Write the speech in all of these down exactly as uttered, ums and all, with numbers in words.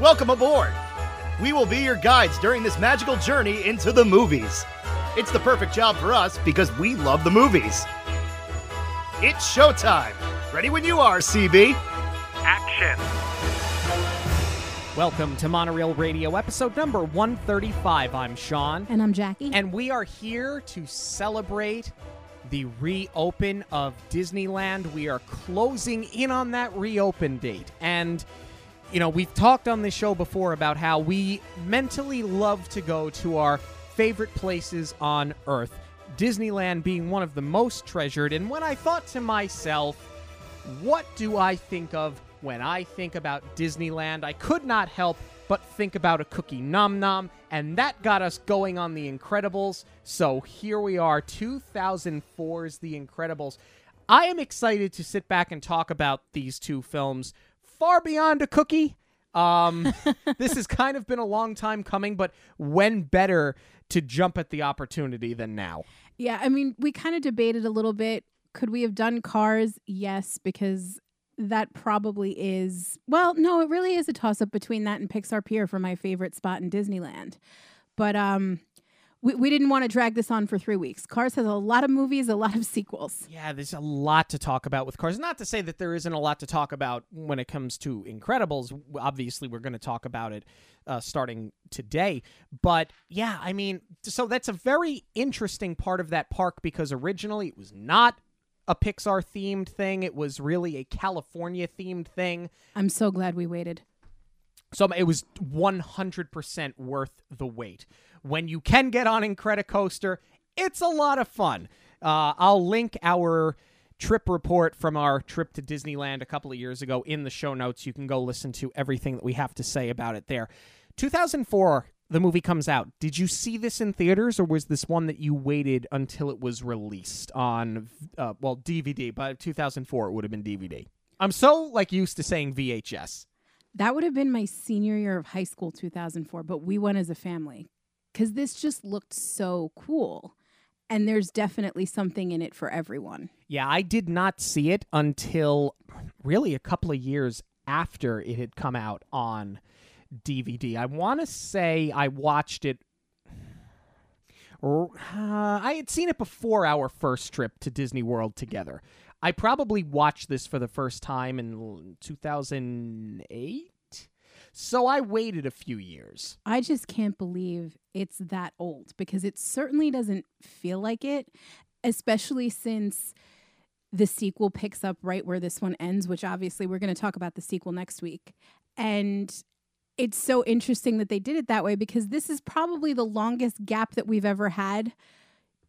Welcome aboard! We will be your guides during this magical journey into the movies. It's the perfect job for us because we love the movies. It's showtime! Ready when you are, C B! Action! Welcome to Monorail Radio, episode number one thirty-five. I'm Sean. And I'm Jackie. And we are here to celebrate the reopen of Disneyland. We are closing in on that reopen date. And, you know, we've talked on this show before about how we mentally love to go to our favorite places on Earth, Disneyland being one of the most treasured. And when I thought to myself, what do I think of when I think about Disneyland? I could not help but think about a cookie nom nom, and that got us going on The Incredibles. So here we are, two thousand four's The Incredibles. I am excited to sit back and talk about these two films far beyond a cookie. Um, this has kind of been a long time coming, but when better to jump at the opportunity than now? Yeah, I mean, we kind of debated a little bit. Could we have done Cars? Yes, because that probably is... Well, no, it really is a toss-up between that and Pixar Pier for my favorite spot in Disneyland. But um, we, we didn't want to drag this on for three weeks. Cars has a lot of movies, a lot of sequels. Yeah, there's a lot to talk about with Cars. Not to say that there isn't a lot to talk about when it comes to Incredibles. Obviously, we're going to talk about it uh, starting today. But yeah, I mean, so that's a very interesting part of that park because originally it was not a Pixar-themed thing. It was really a California-themed thing. I'm so glad we waited. So it was one hundred percent worth the wait. When you can get on Incredicoaster, it's a lot of fun. Uh, I'll link our trip report from our trip to Disneyland a couple of years ago in the show notes. You can go listen to everything that we have to say about it there. two thousand four, the movie comes out. Did you see this in theaters, or was this one that you waited until it was released on, uh, well, D V D? By two thousand four, it would have been D V D. I'm so, like, used to saying V H S. That would have been my senior year of high school, two thousand four, but we went as a family because this just looked so cool, and there's definitely something in it for everyone. Yeah, I did not see it until really a couple of years after it had come out on D V D. I want to say I watched it. Uh, I had seen it before our first trip to Disney World together. I probably watched this for the first time in two thousand eight. So I waited a few years. I just can't believe it's that old because it certainly doesn't feel like it, especially since the sequel picks up right where this one ends, which obviously we're going to talk about the sequel next week. And it's so interesting that they did it that way because this is probably the longest gap that we've ever had,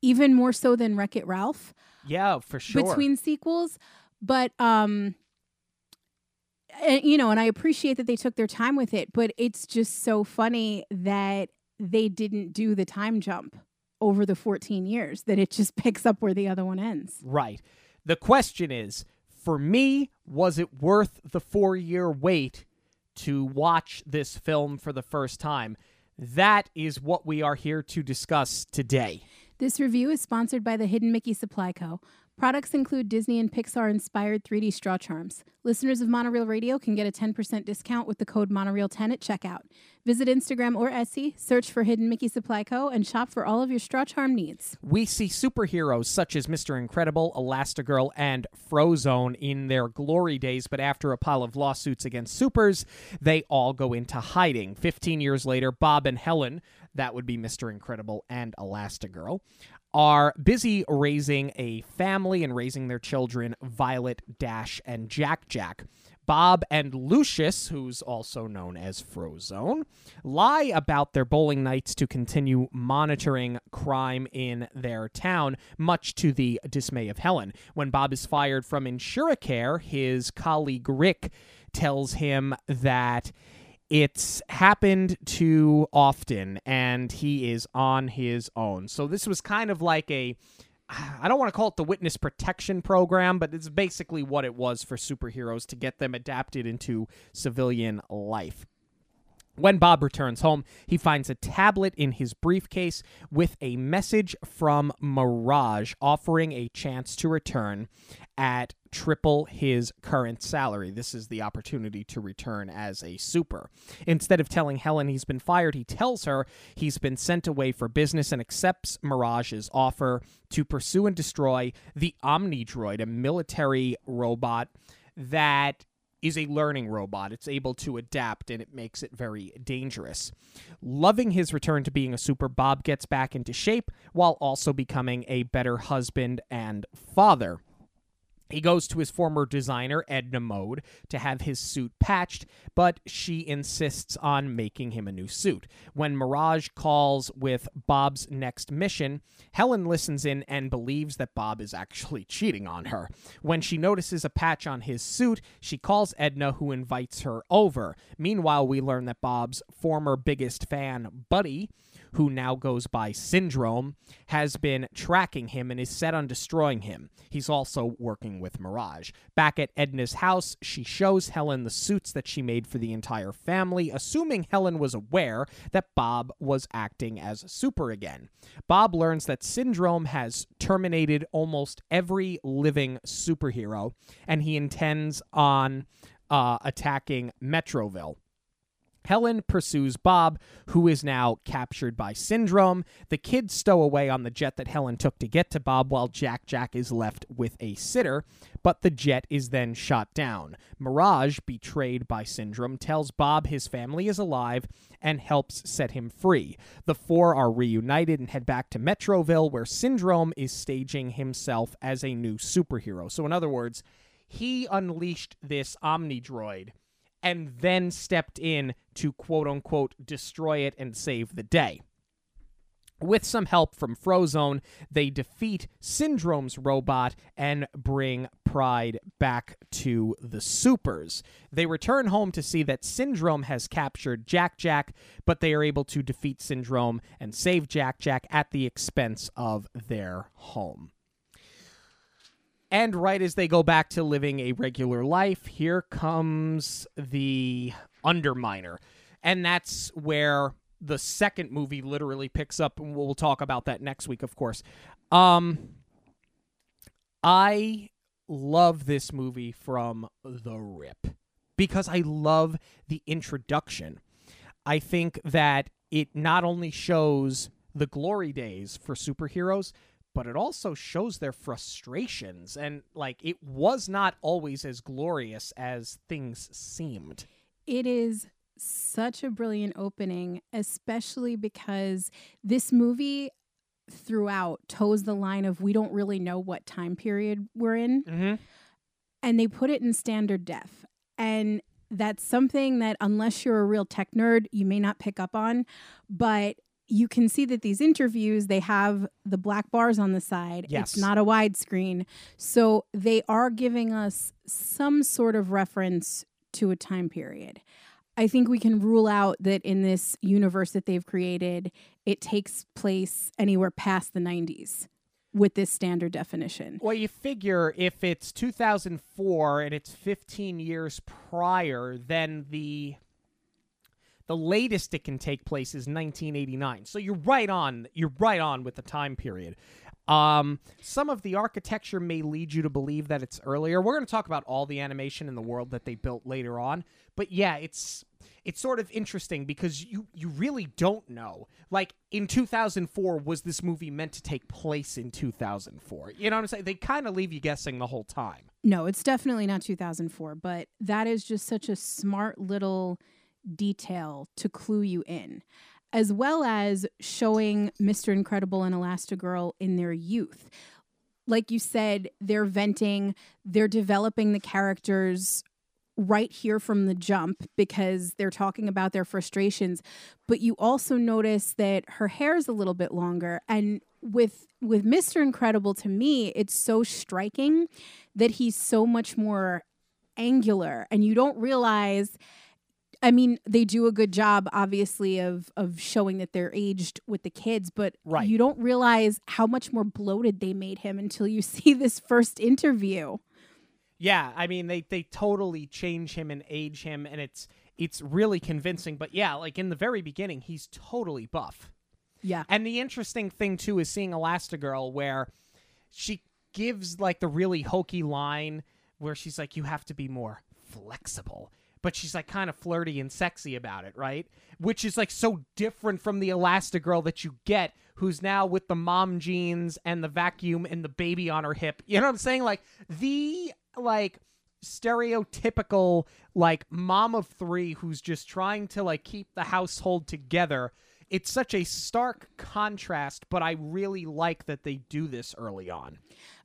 even more so than Wreck-It Ralph. Yeah, for sure. Between sequels. But, um, and, you know, and I appreciate that they took their time with it, but it's just so funny that they didn't do the time jump over the fourteen years, that it just picks up where the other one ends. Right. The question is, for me, was it worth the four-year wait to watch this film for the first time? That is what we are here to discuss today. This review is sponsored by the Hidden Mickey Supply Co. Products include Disney and Pixar-inspired three D straw charms. Listeners of Monorail Radio can get a ten percent discount with the code Monorail ten at checkout. Visit Instagram or Etsy, search for Hidden Mickey Supply Co., and shop for all of your straw charm needs. We see superheroes such as Mister Incredible, Elastigirl, and Frozone in their glory days, but after a pile of lawsuits against supers, they all go into hiding. Fifteen years later, Bob and Helen, that would be Mister Incredible and Elastigirl, are busy raising a family and raising their children, Violet, Dash, and Jack-Jack. Bob and Lucius, who's also known as Frozone, lie about their bowling nights to continue monitoring crime in their town, much to the dismay of Helen. When Bob is fired from InsuraCare, his colleague Rick tells him that it's happened too often, and he is on his own. So this was kind of like a, I don't want to call it the witness protection program, but it's basically what it was for superheroes to get them adapted into civilian life. When Bob returns home, he finds a tablet in his briefcase with a message from Mirage offering a chance to return at triple his current salary. This is the opportunity to return as a super. Instead of telling Helen he's been fired, he tells her he's been sent away for business and accepts Mirage's offer to pursue and destroy the OmniDroid, a military robot that is a learning robot. It's able to adapt, and it makes it very dangerous. Loving his return to being a super, Bob gets back into shape while also becoming a better husband and father. He goes to his former designer, Edna Mode, to have his suit patched, but she insists on making him a new suit. When Mirage calls with Bob's next mission, Helen listens in and believes that Bob is actually cheating on her. When she notices a patch on his suit, she calls Edna, who invites her over. Meanwhile, we learn that Bob's former biggest fan, Buddy, who now goes by Syndrome, has been tracking him and is set on destroying him. He's also working with Mirage. Back at Edna's house, she shows Helen the suits that she made for the entire family, assuming Helen was aware that Bob was acting as a super again. Bob learns that Syndrome has terminated almost every living superhero, and he intends on uh, attacking Metroville. Helen pursues Bob, who is now captured by Syndrome. The kids stow away on the jet that Helen took to get to Bob, while Jack Jack is left with a sitter, but the jet is then shot down. Mirage, betrayed by Syndrome, tells Bob his family is alive and helps set him free. The four are reunited and head back to Metroville, where Syndrome is staging himself as a new superhero. So in other words, he unleashed this OmniDroid and then stepped in to, quote-unquote, destroy it and save the day. With some help from Frozone, they defeat Syndrome's robot and bring Pride back to the supers. They return home to see that Syndrome has captured Jack Jack, but they are able to defeat Syndrome and save Jack Jack at the expense of their home. And right as they go back to living a regular life, here comes the Underminer. And that's where the second movie literally picks up, and we'll talk about that next week, of course. Um, I love this movie from the rip, because I love the introduction. I think that it not only shows the glory days for superheroes, but it also shows their frustrations, and, like, it was not always as glorious as things seemed. It is such a brilliant opening, especially because this movie throughout toes the line of we don't really know what time period we're in, mm-hmm. and they put it in standard def. And that's something that, unless you're a real tech nerd, you may not pick up on, but you can see that these interviews, they have the black bars on the side. Yes. It's not a widescreen. So they are giving us some sort of reference to a time period. I think we can rule out that in this universe that they've created, it takes place anywhere past the nineties with this standard definition. Well, you figure if it's two thousand four and it's fifteen years prior, then the... The latest it can take place is nineteen eighty-nine. So you're right on. You're right on with the time period. Um, some of the architecture may lead you to believe that it's earlier. We're going to talk about all the animation in the world that they built later on. But yeah, it's it's sort of interesting because you, you really don't know. Like, in two thousand four, was this movie meant to take place in two thousand four? You know what I'm saying? They kind of leave you guessing the whole time. No, it's definitely not two thousand four. But that is just such a smart little detail to clue you in, as well as showing Mister Incredible and Elastigirl in their youth. Like you said, they're venting, they're developing the characters right here from the jump because they're talking about their frustrations. But you also notice that her hair is a little bit longer. And with with Mister Incredible, to me, it's so striking that he's so much more angular, and you don't realize... I mean, they do a good job, obviously, of of showing that they're aged with the kids, but right. You don't realize how much more bloated they made him until you see this first interview. Yeah, I mean, they, they totally change him and age him, and it's it's really convincing. But yeah, like in the very beginning, he's totally buff. Yeah. And the interesting thing, too, is seeing Elastigirl, where she gives like the really hokey line where she's like, you have to be more flexible. But she's like kind of flirty and sexy about it, right? Which is like so different from the Elastigirl that you get, who's now with the mom jeans and the vacuum and the baby on her hip. You know what I'm saying? Like the like stereotypical like mom of three who's just trying to like keep the household together. It's such a stark contrast, but I really like that they do this early on.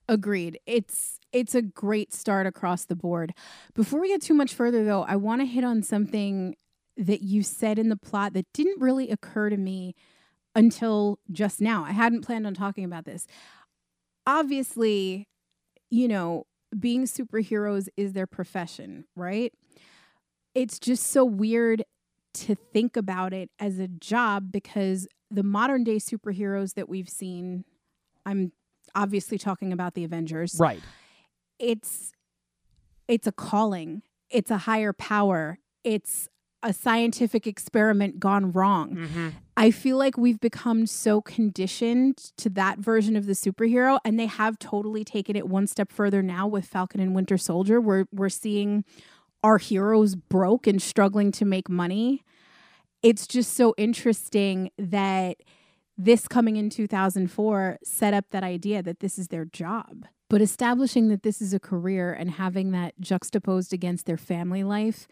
Agreed. It's it's a great start across the board. Before we get too much further, though, I want to hit on something that you said in the plot that didn't really occur to me until just now. I hadn't planned on talking about this. Obviously, you know, being superheroes is their profession, right? It's just so weird to think about it as a job, because the modern day superheroes that we've seen, I'm obviously talking about the Avengers. Right. It's it's a calling. It's a higher power. It's a scientific experiment gone wrong. Mm-hmm. I feel like we've become so conditioned to that version of the superhero, and they have totally taken it one step further now with Falcon and Winter Soldier. We're we're seeing our heroes broke and struggling to make money. It's just so interesting that this coming in two thousand four set up that idea that this is their job, but establishing that this is a career and having that juxtaposed against their family life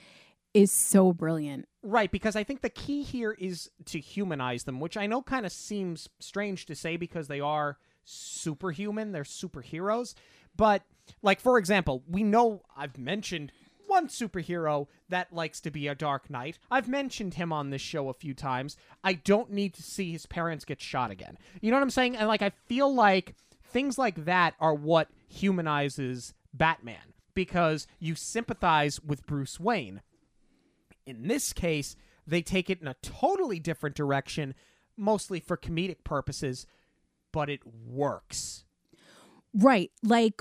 is so brilliant. Right, because I think the key here is to humanize them, which I know kind of seems strange to say because they are superhuman, they're superheroes. But like, for example, we know I've mentioned one superhero that likes to be a Dark Knight. I've mentioned him on this show a few times. I don't need to see his parents get shot again. You know what I'm saying? And like, I feel like things like that are what humanizes Batman, because you sympathize with Bruce Wayne. In this case, they take it in a totally different direction, mostly for comedic purposes, but it works. Right. Like,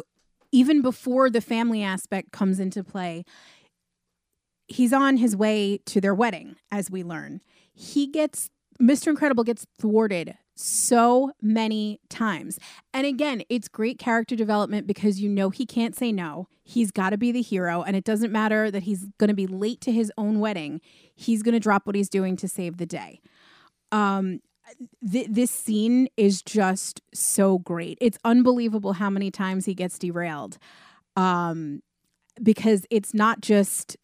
even before the family aspect comes into play, he's on his way to their wedding, as we learn. He gets, Mister Incredible gets thwarted so many times. And again, it's great character development, because you know he can't say no. He's got to be the hero, and it doesn't matter that he's going to be late to his own wedding. He's going to drop what he's doing to save the day. Um... Th- this scene is just so great. It's unbelievable how many times he gets derailed, um, because it's not just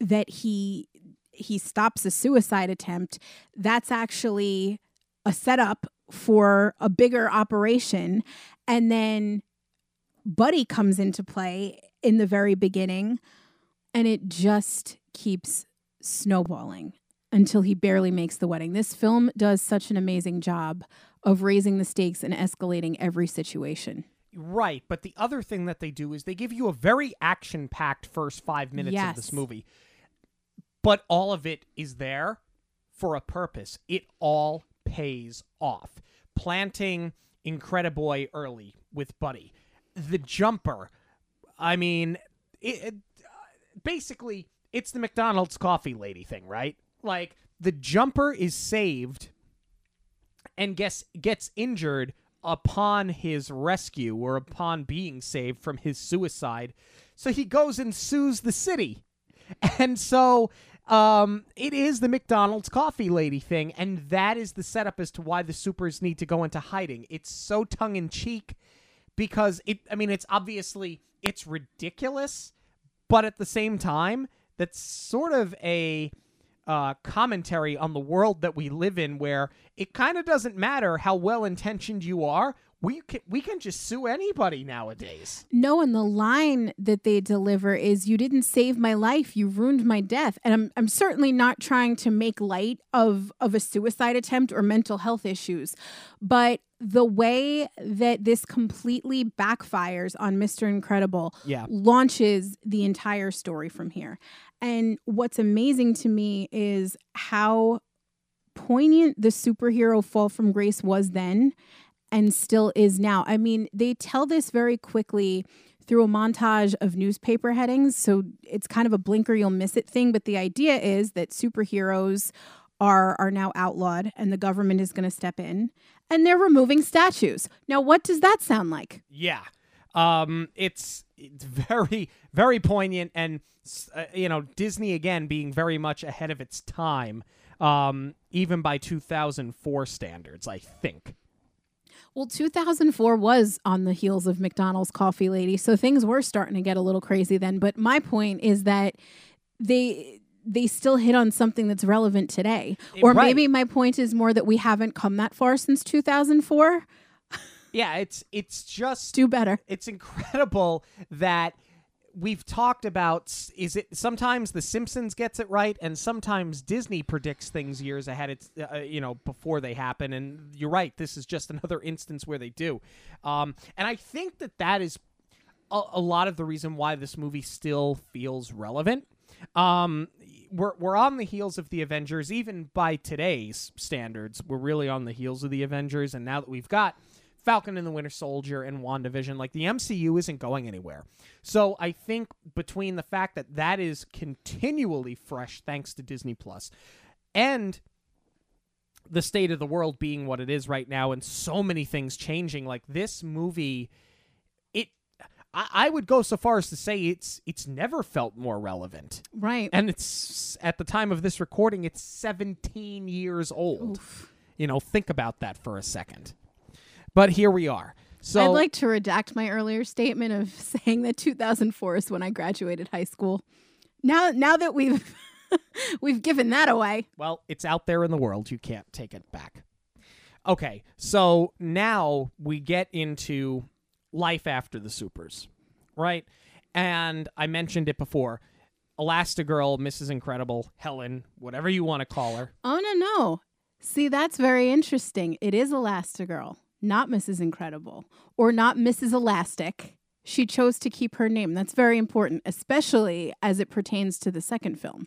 that he he stops a suicide attempt. That's actually a setup for a bigger operation. And then Buddy comes into play in the very beginning, and it just keeps snowballing until he barely makes the wedding. This film does such an amazing job of raising the stakes and escalating every situation. Right, but the other thing that they do is they give you a very action-packed first five minutes yes. of this movie. But all of it is there for a purpose. It all pays off. Planting Incrediboy early with Buddy. The jumper. I mean, it, it, basically, it's the McDonald's coffee lady thing, right? Like, the jumper is saved and gets, gets injured upon his rescue, or upon being saved from his suicide. So he goes and sues the city. And so um, it is the McDonald's coffee lady thing. And that is the setup as to why the supers need to go into hiding. It's so tongue-in-cheek because, it. I mean, it's obviously, it's ridiculous. But at the same time, that's sort of a... Uh, commentary on the world that we live in, where it kind of doesn't matter how well-intentioned you are. We can, we can just sue anybody nowadays. No, and the line that they deliver is, you didn't save my life, you ruined my death. And I'm I'm certainly not trying to make light of, of a suicide attempt or mental health issues. But the way that this completely backfires on Mister Incredible yeah. launches the entire story from here. And what's amazing to me is how poignant the superhero fall from grace was then and still is now. I mean, they tell this very quickly through a montage of newspaper headings. So it's kind of a blinker, you'll miss it thing. But the idea is that superheroes are are now outlawed and the government is going to step in. And they're removing statues. Now, what does that sound like? Yeah. Um, it's, it's very, very poignant. And, uh, you know, Disney, again, being very much ahead of its time, um, even by two thousand four standards, I think. Well, two thousand four was on the heels of McDonald's Coffee Lady, so things were starting to get a little crazy then. But my point is that they they still hit on something that's relevant today. Or right. Maybe my point is more that we haven't come that far since two thousand four. Yeah, it's it's just... Do better. It's incredible that we've talked about... Is it sometimes The Simpsons gets it right, and sometimes Disney predicts things years ahead, it's, uh, you know, before they happen. And you're right, this is just another instance where they do. Um, and I think that that is a, a lot of the reason why this movie still feels relevant. Um, we're we're on the heels of the Avengers, even by today's standards. We're really on the heels of the Avengers, and now that we've got Falcon and the Winter Soldier and WandaVision, like, the M C U isn't going anywhere. So I think between the fact that that is continually fresh thanks to Disney Plus, and the state of the world being what it is right now and so many things changing, like, this movie, it I, I would go so far as to say it's it's never felt more relevant. Right. And it's, at the time of this recording, it's seventeen years old. Oof. You know, think about that for a second. But here we are. So I'd like to redact my earlier statement of saying that two thousand four is when I graduated high school. Now now that we've we've given that away. Well, it's out there in the world. You can't take it back. Okay, so now we get into life after the supers, right? And I mentioned it before. Elastigirl, Missus Incredible, Helen, whatever you want to call her. Oh, no, no. See, that's very interesting. It is Elastigirl. Not Missus Incredible, or not Missus Elastic. She chose to keep her name. That's very important, especially as it pertains to the second film.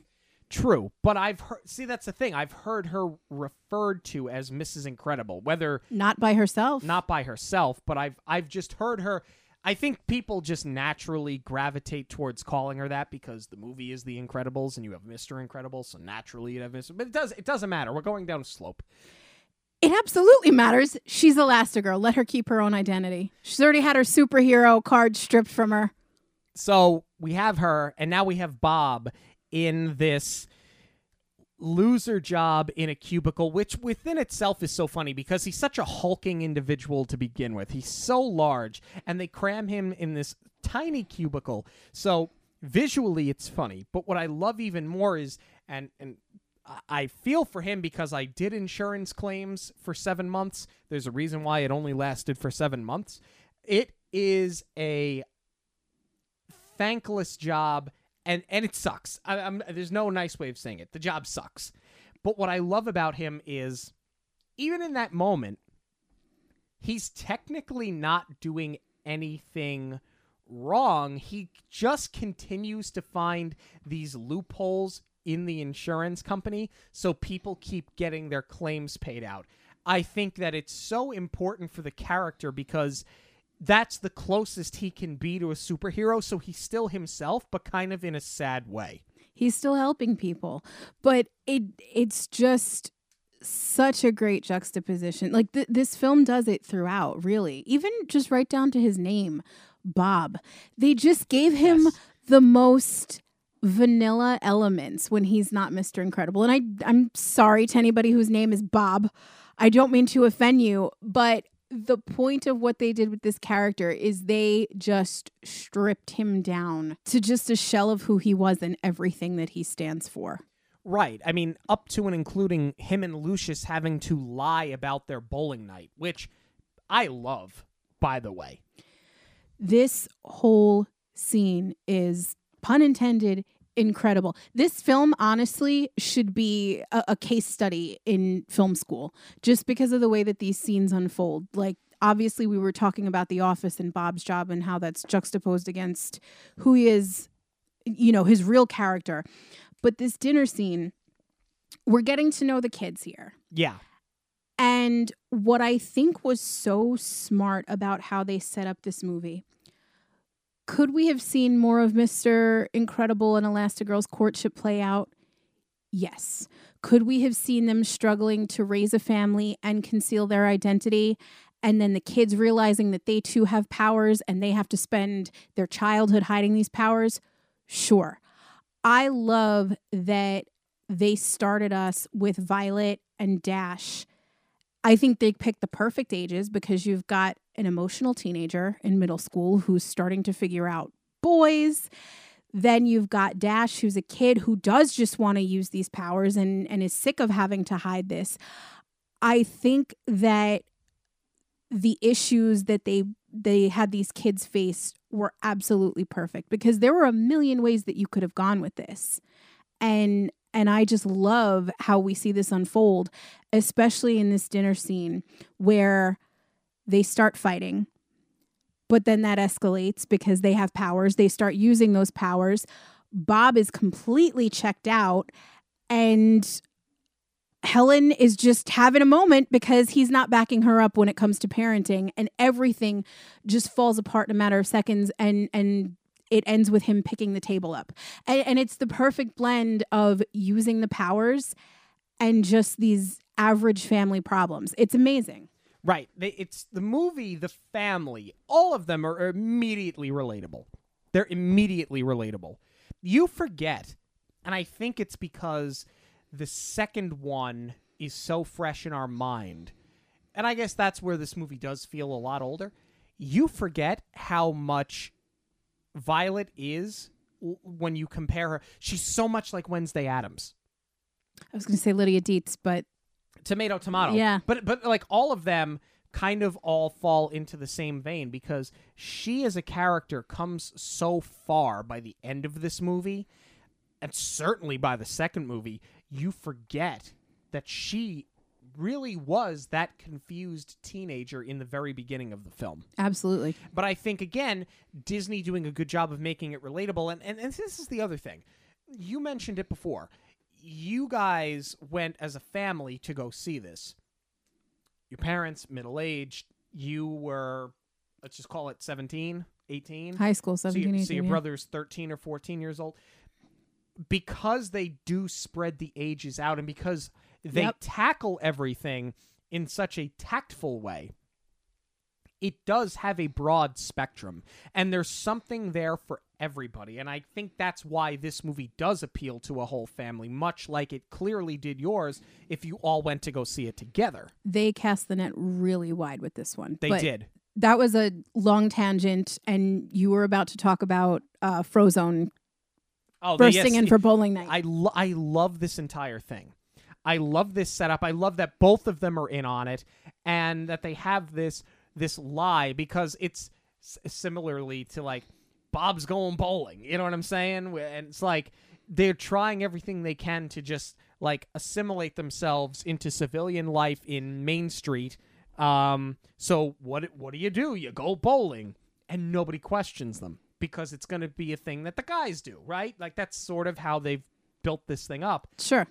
True, but I've heard... See, that's the thing. I've heard her referred to as Missus Incredible, whether... Not by herself. Not by herself, but I've I've just heard her... I think people just naturally gravitate towards calling her that because the movie is The Incredibles and you have Mister Incredible, so naturally you'd have Mister But it, does, it doesn't matter. We're going down a slope. It absolutely matters. She's Elastigirl. Let her keep her own identity. She's already had her superhero card stripped from her. So we have her, and now we have Bob in this loser job in a cubicle, which within itself is so funny because he's such a hulking individual to begin with. He's so large, and they cram him in this tiny cubicle. So visually, it's funny. But what I love even more is... and and. I feel for him because I did insurance claims for seven months. There's a reason why it only lasted for seven months. It is a thankless job, and, and it sucks. I, I'm, there's no nice way of saying it. The job sucks. But what I love about him is, even in that moment, he's technically not doing anything wrong. He just continues to find these loopholes in the insurance company, so people keep getting their claims paid out. I think that it's so important for the character because that's the closest he can be to a superhero, so he's still himself, but kind of in a sad way. He's still helping people, but it it's just such a great juxtaposition. Like, th- this film does it throughout, really. Even just right down to his name, Bob. They just gave him yes. the most... vanilla elements when he's not Mister Incredible. And I, I'm sorry to anybody whose name is Bob. I don't mean to offend you, but the point of what they did with this character is they just stripped him down to just a shell of who he was and everything that he stands for. Right. I mean, up to and including him and Lucius having to lie about their bowling night, which I love, by the way. This whole scene is, pun intended, incredible. This film, honestly, should be a, a case study in film school just because of the way that these scenes unfold. Like, obviously, we were talking about The Office and Bob's job and how that's juxtaposed against who he is, you know, his real character. But this dinner scene, we're getting to know the kids here. Yeah. And what I think was so smart about how they set up this movie Could we have seen more of Mister Incredible and Elastigirl's courtship play out? Yes. Could we have seen them struggling to raise a family and conceal their identity? And then the kids realizing that they too have powers and they have to spend their childhood hiding these powers? Sure. I love that they started us with Violet and Dash. I think they picked the perfect ages because you've got an emotional teenager in middle school who's starting to figure out boys. Then you've got Dash, who's a kid who does just want to use these powers and, and is sick of having to hide this. I think that the issues that they they had these kids face were absolutely perfect because there were a million ways that you could have gone with this. And and I just love how we see this unfold, especially in this dinner scene where they start fighting, but then that escalates because they have powers. They start using those powers. Bob is completely checked out, and Helen is just having a moment because he's not backing her up when it comes to parenting, and everything just falls apart in a matter of seconds, and and it ends with him picking the table up. And, and it's the perfect blend of using the powers and just these average family problems. It's amazing. Right. It's the movie, the family, all of them are immediately relatable. They're immediately relatable. You forget, and I think it's because the second one is so fresh in our mind, and I guess that's where this movie does feel a lot older. You forget how much Violet is when you compare her. She's so much like Wednesday Addams. I was going to say Lydia Dietz, but tomato, tomato. Yeah. But, but like all of them kind of all fall into the same vein because she as a character comes so far by the end of this movie, and certainly by the second movie, you forget that she really was that confused teenager in the very beginning of the film. Absolutely. But I think, again, Disney doing a good job of making it relatable. And, and, and this is the other thing. You mentioned it before. You guys went as a family to go see this. Your parents, middle-aged, you were, let's just call it seventeen, eighteen. High school, seventeen, so you, eighteen. So your yeah. brother's thirteen or fourteen years old. Because they do spread the ages out and because they yep. tackle everything in such a tactful way, it does have a broad spectrum. And there's something there for everybody. And I think that's why this movie does appeal to a whole family, much like it clearly did yours if you all went to go see it together. They cast the net really wide with this one. They but did. That was a long tangent, and you were about to talk about uh, Frozone. Oh, bursting the, yes, in for bowling night. I, lo- I love this entire thing. I love this setup. I love that both of them are in on it and that they have this this lie because it's s- similarly to like Bob's going bowling. You know what I'm saying? And it's like they're trying everything they can to just like assimilate themselves into civilian life in Main Street. Um, so what what do you do? You go bowling and nobody questions them. Because it's going to be a thing that the guys do, right? Like, that's sort of how they've built this thing up. Sure.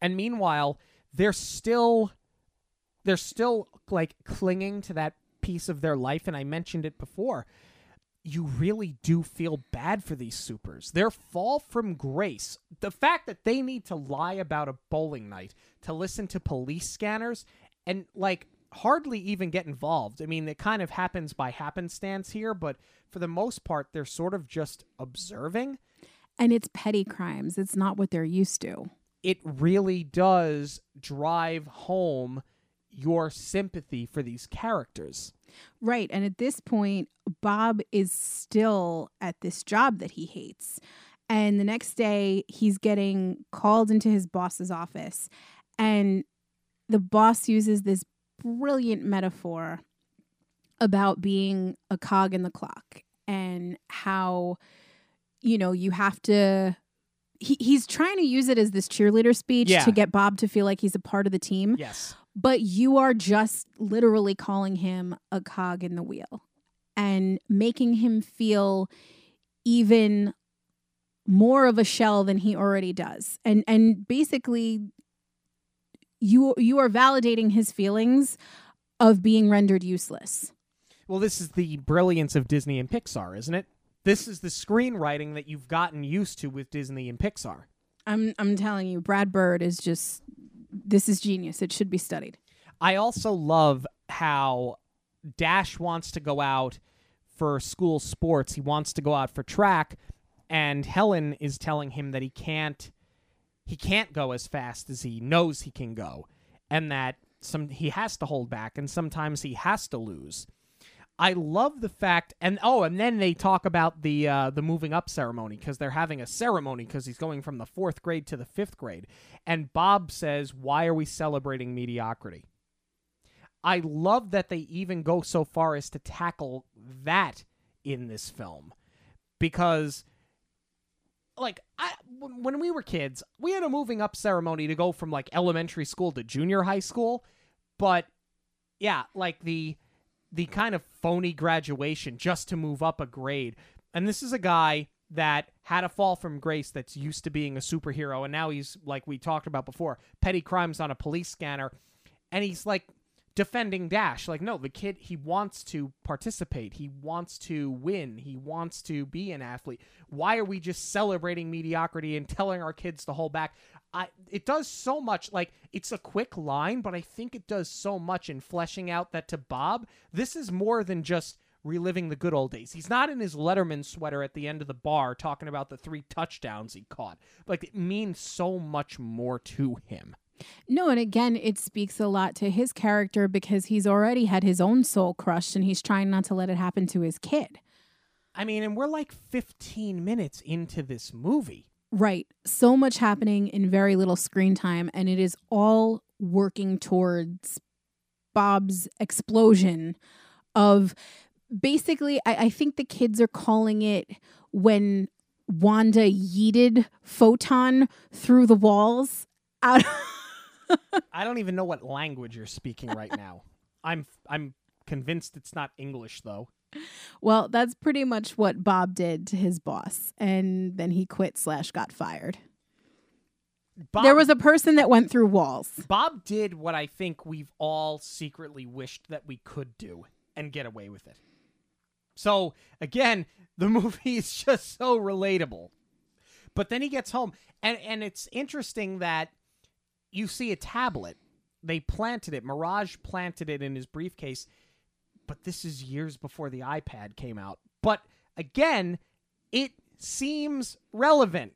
And meanwhile, they're still, they're still, like, clinging to that piece of their life, and I mentioned it before. You really do feel bad for these supers. Their fall from grace, the fact that they need to lie about a bowling night, to listen to police scanners, and, like, hardly even get involved. I mean, it kind of happens by happenstance here, but for the most part, they're sort of just observing. And it's petty crimes. It's not what they're used to. It really does drive home your sympathy for these characters. Right. And at this point, Bob is still at this job that he hates. And the next day, he's getting called into his boss's office. And the boss uses this brilliant metaphor about being a cog in the clock and how, you know, you have to, he, he's trying to use it as this cheerleader speech yeah. to get Bob to feel like he's a part of the team. Yes. But you are just literally calling him a cog in the wheel and making him feel even more of a shell than he already does. And, and basically, You you are validating his feelings of being rendered useless. Well, this is the brilliance of Disney and Pixar, isn't it? This is the screenwriting that you've gotten used to with Disney and Pixar. I'm I'm telling you, Brad Bird is just, this is genius. It should be studied. I also love how Dash wants to go out for school sports. He wants to go out for track, and Helen is telling him that he can't he can't go as fast as he knows he can go, and that some he has to hold back, and sometimes he has to lose. I love the fact, and oh, and then they talk about the uh, the moving up ceremony, because they're having a ceremony because he's going from the fourth grade to the fifth grade. And Bob says, why are we celebrating mediocrity? I love that they even go so far as to tackle that in this film, because, like, I, when we were kids, we had a moving up ceremony to go from, like, elementary school to junior high school. But, yeah, like the... the kind of phony graduation just to move up a grade. And this is a guy that had a fall from grace, that's used to being a superhero, and now he's, like we talked about before, petty crimes on a police scanner, and he's, like, defending Dash. Like, no, the kid, he wants to participate. He wants to win. He wants to be an athlete. Why are we just celebrating mediocrity and telling our kids to hold back? I, it does so much. Like, it's a quick line, but I think it does so much in fleshing out that to Bob, this is more than just reliving the good old days. He's not in his Letterman sweater at the end of the bar talking about the three touchdowns he caught. Like, it means so much more to him. No, and again, it speaks a lot to his character, because he's already had his own soul crushed, and he's trying not to let it happen to his kid. I mean, and we're like fifteen minutes into this movie. Right. So much happening in very little screen time, and it is all working towards Bob's explosion of basically, I, I think the kids are calling it when Wanda yeeted Photon through the walls. Out. I don't even know what language you're speaking right now. I'm I'm convinced it's not English, though. Well, that's pretty much what Bob did to his boss, and then he quit slash got fired. Bob, there was a person that went through walls. Bob did what I think we've all secretly wished that we could do and get away with it. So, again, the movie is just so relatable. But then he gets home, and, and it's interesting that you see a tablet. They planted it. Mirage planted it in his briefcase. But this is years before the iPad came out. But again, it seems relevant.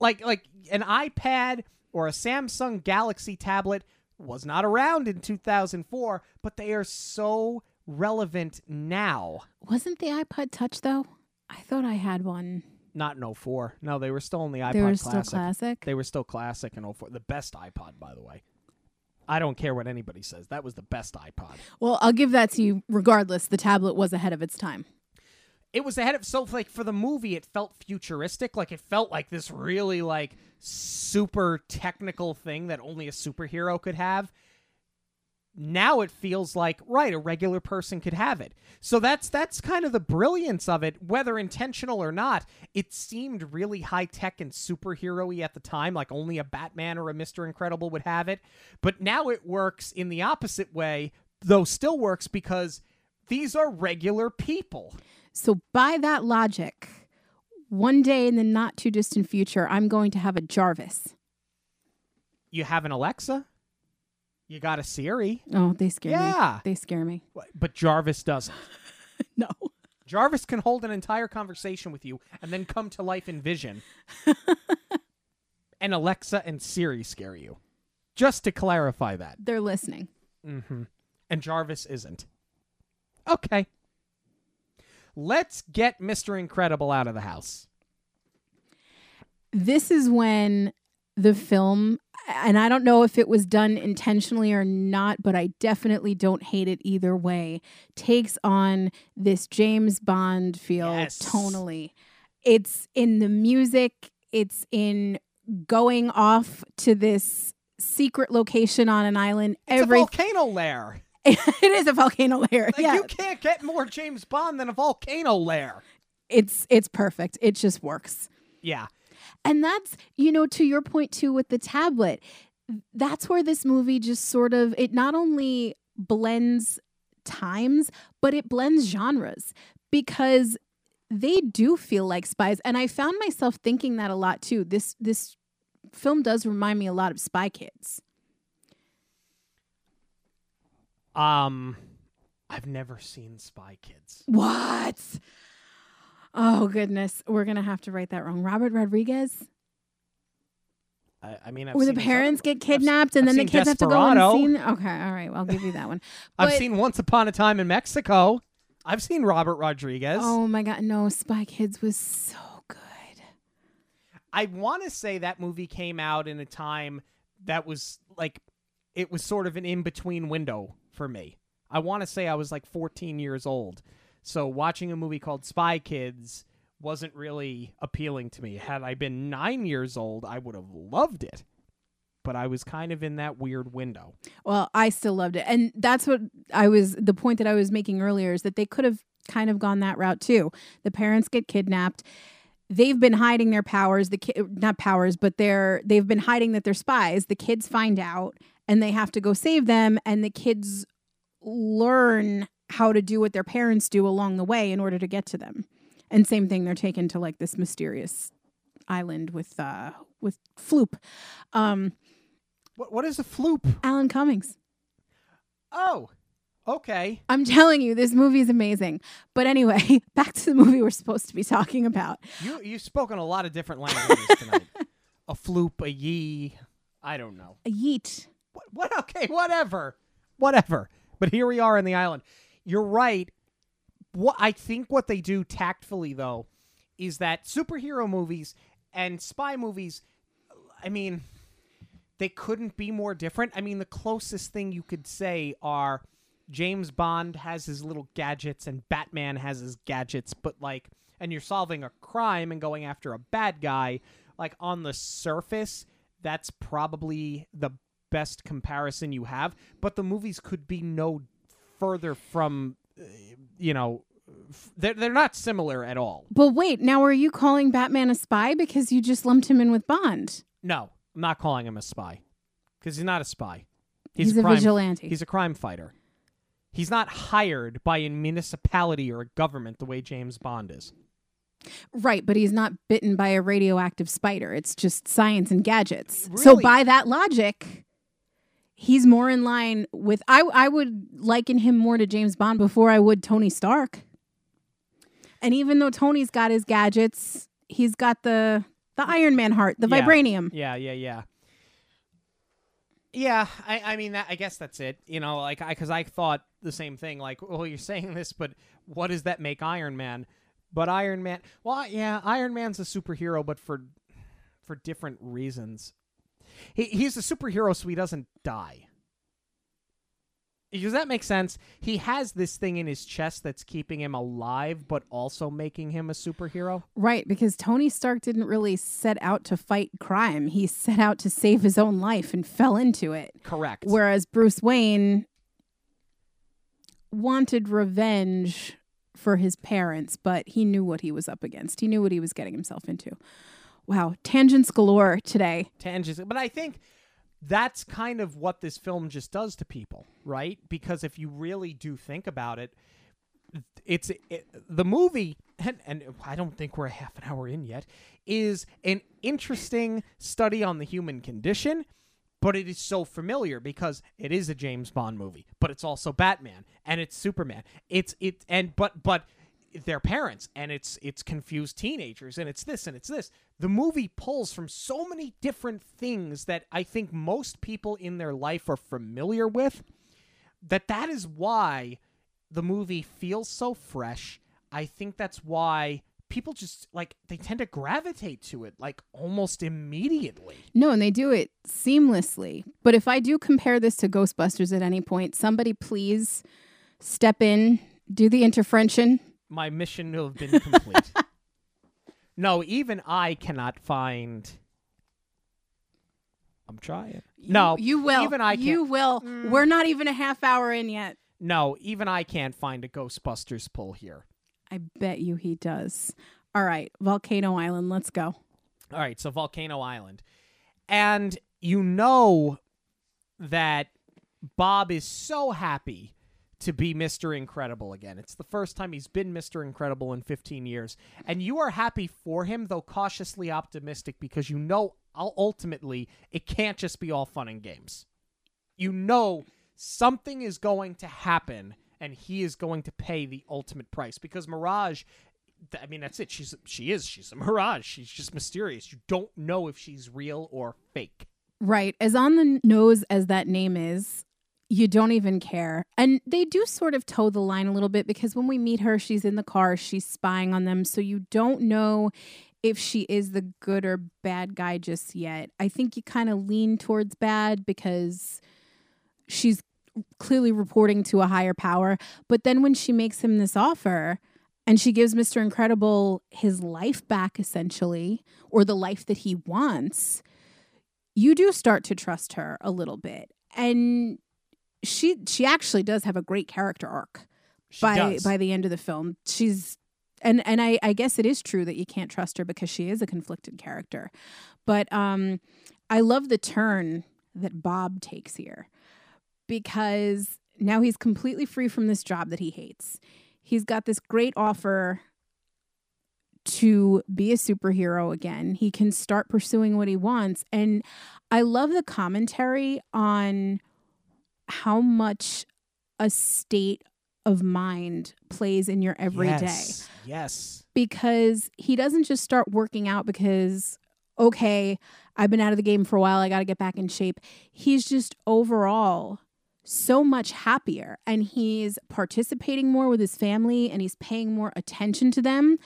Like like an iPad or a Samsung Galaxy tablet was not around in two thousand four, but they are so relevant now. Wasn't the iPod Touch, though? I thought I had one. Not in oh four. No, they were still in the iPod Classic. They were still classic? They were still classic in oh four. The best iPod, by the way. I don't care what anybody says. That was the best iPod. Well, I'll give that to you. Regardless, the tablet was ahead of its time. It was ahead of... So, like, for the movie, it felt futuristic. Like, it felt like this really, like, super technical thing that only a superhero could have. Now it feels like, right, a regular person could have it. So that's that's kind of the brilliance of it, whether intentional or not. It seemed really high-tech and superhero-y at the time, like only a Batman or a Mister Incredible would have it. But now it works in the opposite way, though still works, because these are regular people. So by that logic, one day in the not-too-distant future, I'm going to have a Jarvis. You have an Alexa? You got a Siri. Oh, they scare yeah. me. Yeah. They scare me. But Jarvis doesn't. No. Jarvis can hold an entire conversation with you and then come to life in vision. And Alexa and Siri scare you. Just to clarify that. They're listening. Mm-hmm. And Jarvis isn't. Okay. Let's get Mister Incredible out of the house. This is when the film... And I don't know if it was done intentionally or not, but I definitely don't hate it either way. Takes on this James Bond feel yes. tonally. It's in the music. It's in going off to this secret location on an island. It's Every- a volcano lair. It is a volcano lair. Like, yeah. You can't get more James Bond than a volcano lair. It's it's perfect. It just works. Yeah. And that's, you know, to your point, too, with the tablet, that's where this movie just sort of, it not only blends times, but it blends genres because they do feel like spies. And I found myself thinking that a lot too. This this film does remind me a lot of Spy Kids. Um, I've never seen Spy Kids. What? Oh, goodness. We're going to have to write that wrong. Robert Rodriguez? I, I mean, I've Where seen the parents some, get kidnapped I've, and I've then the kids Desperado. Have to go and see. Okay, all right. Well, I'll give you that one. But I've seen Once Upon a Time in Mexico. I've seen Robert Rodriguez. Oh, my God. No, Spy Kids was so good. I want to say that movie came out in a time that was like, it was sort of an in-between window for me. I want to say I was like fourteen years old. So watching a movie called Spy Kids wasn't really appealing to me. Had I been nine years old, I would have loved it. But I was kind of in that weird window. Well, I still loved it. And that's what I was, the point that I was making earlier is that they could have kind of gone that route too. The parents get kidnapped. They've been hiding their powers, the ki- not powers, but they're, they've been hiding that they're spies. The kids find out and they have to go save them. And the kids learn how to do what their parents do along the way in order to get to them. And same thing, they're taken to like this mysterious island with uh, with Floop. Um, what what is a Floop? Alan Cummings. Oh, okay. I'm telling you, this movie is amazing. But anyway, back to the movie we're supposed to be talking about. You you've spoken a lot of different languages tonight. A Floop, a yee, I don't know. A yeet. What, what? Okay, whatever, whatever. But here we are in the island. You're right. What I think what they do tactfully, though, is that superhero movies and spy movies, I mean, they couldn't be more different. I mean, the closest thing you could say are James Bond has his little gadgets and Batman has his gadgets, but like, and you're solving a crime and going after a bad guy. Like, on the surface, that's probably the best comparison you have, but the movies could be no further from... You know, they're, they're not similar at all. But wait, now are you calling Batman a spy because you just lumped him in with Bond? No, I'm not calling him a spy because he's not a spy. He's, he's a, a crime, vigilante. He's a crime fighter. He's not hired by a municipality or a government the way James Bond is. Right, but he's not bitten by a radioactive spider. It's just science and gadgets. Really? So by that logic... He's more in line with... I I would liken him more to James Bond before I would Tony Stark. And even though Tony's got his gadgets, he's got the the Iron Man heart, the yeah. vibranium. Yeah, yeah, yeah. Yeah, I, I mean, that, I guess that's it. You know, like, I because I thought the same thing. Like, oh, you're saying this, but what does that make Iron Man? But Iron Man... Well, yeah, Iron Man's a superhero, but for for different reasons. He he's a superhero, so he doesn't die. Does that make sense? He has this thing in his chest that's keeping him alive, but also making him a superhero. Right, because Tony Stark didn't really set out to fight crime. He set out to save his own life and fell into it. Correct. Whereas Bruce Wayne wanted revenge for his parents, but he knew what he was up against. He knew what he was getting himself into. Wow, tangents galore today. Tangents. But I think that's kind of what this film just does to people, right? Because if you really do think about it, it's it, the movie, and, and I don't think we're a half an hour in yet, is an interesting study on the human condition, but it is so familiar because it is a James Bond movie, but it's also Batman and it's Superman. It's it and but but their parents, and it's it's confused teenagers, and it's this and it's this. The movie pulls from so many different things that I think most people in their life are familiar with, that that is why the movie feels so fresh. I think that's why people just, like, they tend to gravitate to it, like, almost immediately. No, and they do it seamlessly. But if I do compare this to Ghostbusters at any point, somebody please step in, do the intervention. My mission will have been complete. No, even I cannot find... I'm trying. You, no. You will. Even I can't... You will. Mm. We're not even a half hour in yet. No, even I can't find a Ghostbusters pull here. I bet you he does. All right, Volcano Island, let's go. All right, so Volcano Island. And you know that Bob is so happy to be Mister Incredible again. It's the first time he's been Mister Incredible in fifteen years. And you are happy for him, though cautiously optimistic, because you know ultimately it can't just be all fun and games. You know something is going to happen, and he is going to pay the ultimate price. Because Mirage, I mean, that's it. She's She is. She's a mirage. She's just mysterious. You don't know if she's real or fake. Right. As on the nose as that name is, you don't even care. And they do sort of toe the line a little bit, because when we meet her, she's in the car, she's spying on them. So you don't know if she is the good or bad guy just yet. I think you kind of lean towards bad because she's clearly reporting to a higher power. But then when she makes him this offer and she gives Mister Incredible his life back, essentially, or the life that he wants, you do start to trust her a little bit. And She she actually does have a great character arc she by does. by the end of the film. She's and and I, I guess it is true that you can't trust her because she is a conflicted character. But um, I love the turn that Bob takes here, because now he's completely free from this job that he hates. He's got this great offer to be a superhero again. He can start pursuing what he wants. And I love the commentary on how much a state of mind plays in your everyday. Yes, yes. Because he doesn't just start working out because, okay, I've been out of the game for a while, I got to get back in shape. He's just overall so much happier, and he's participating more with his family, and he's paying more attention to them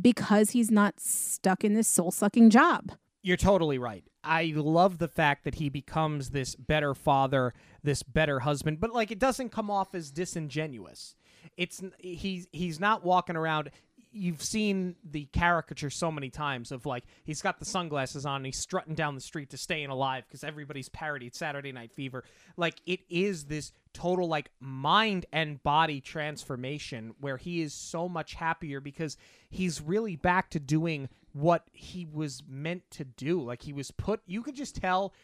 because he's not stuck in this soul-sucking job. You're totally right. I love the fact that he becomes this better father, this better husband, but like it doesn't come off as disingenuous. It's he's he's not walking around. You've seen the caricature so many times of like he's got the sunglasses on and he's strutting down the street to staying alive because everybody's parodied Saturday Night Fever. Like it is this total like mind and body transformation where he is so much happier because he's really back to doing what he was meant to do. Like he was put, you could just tell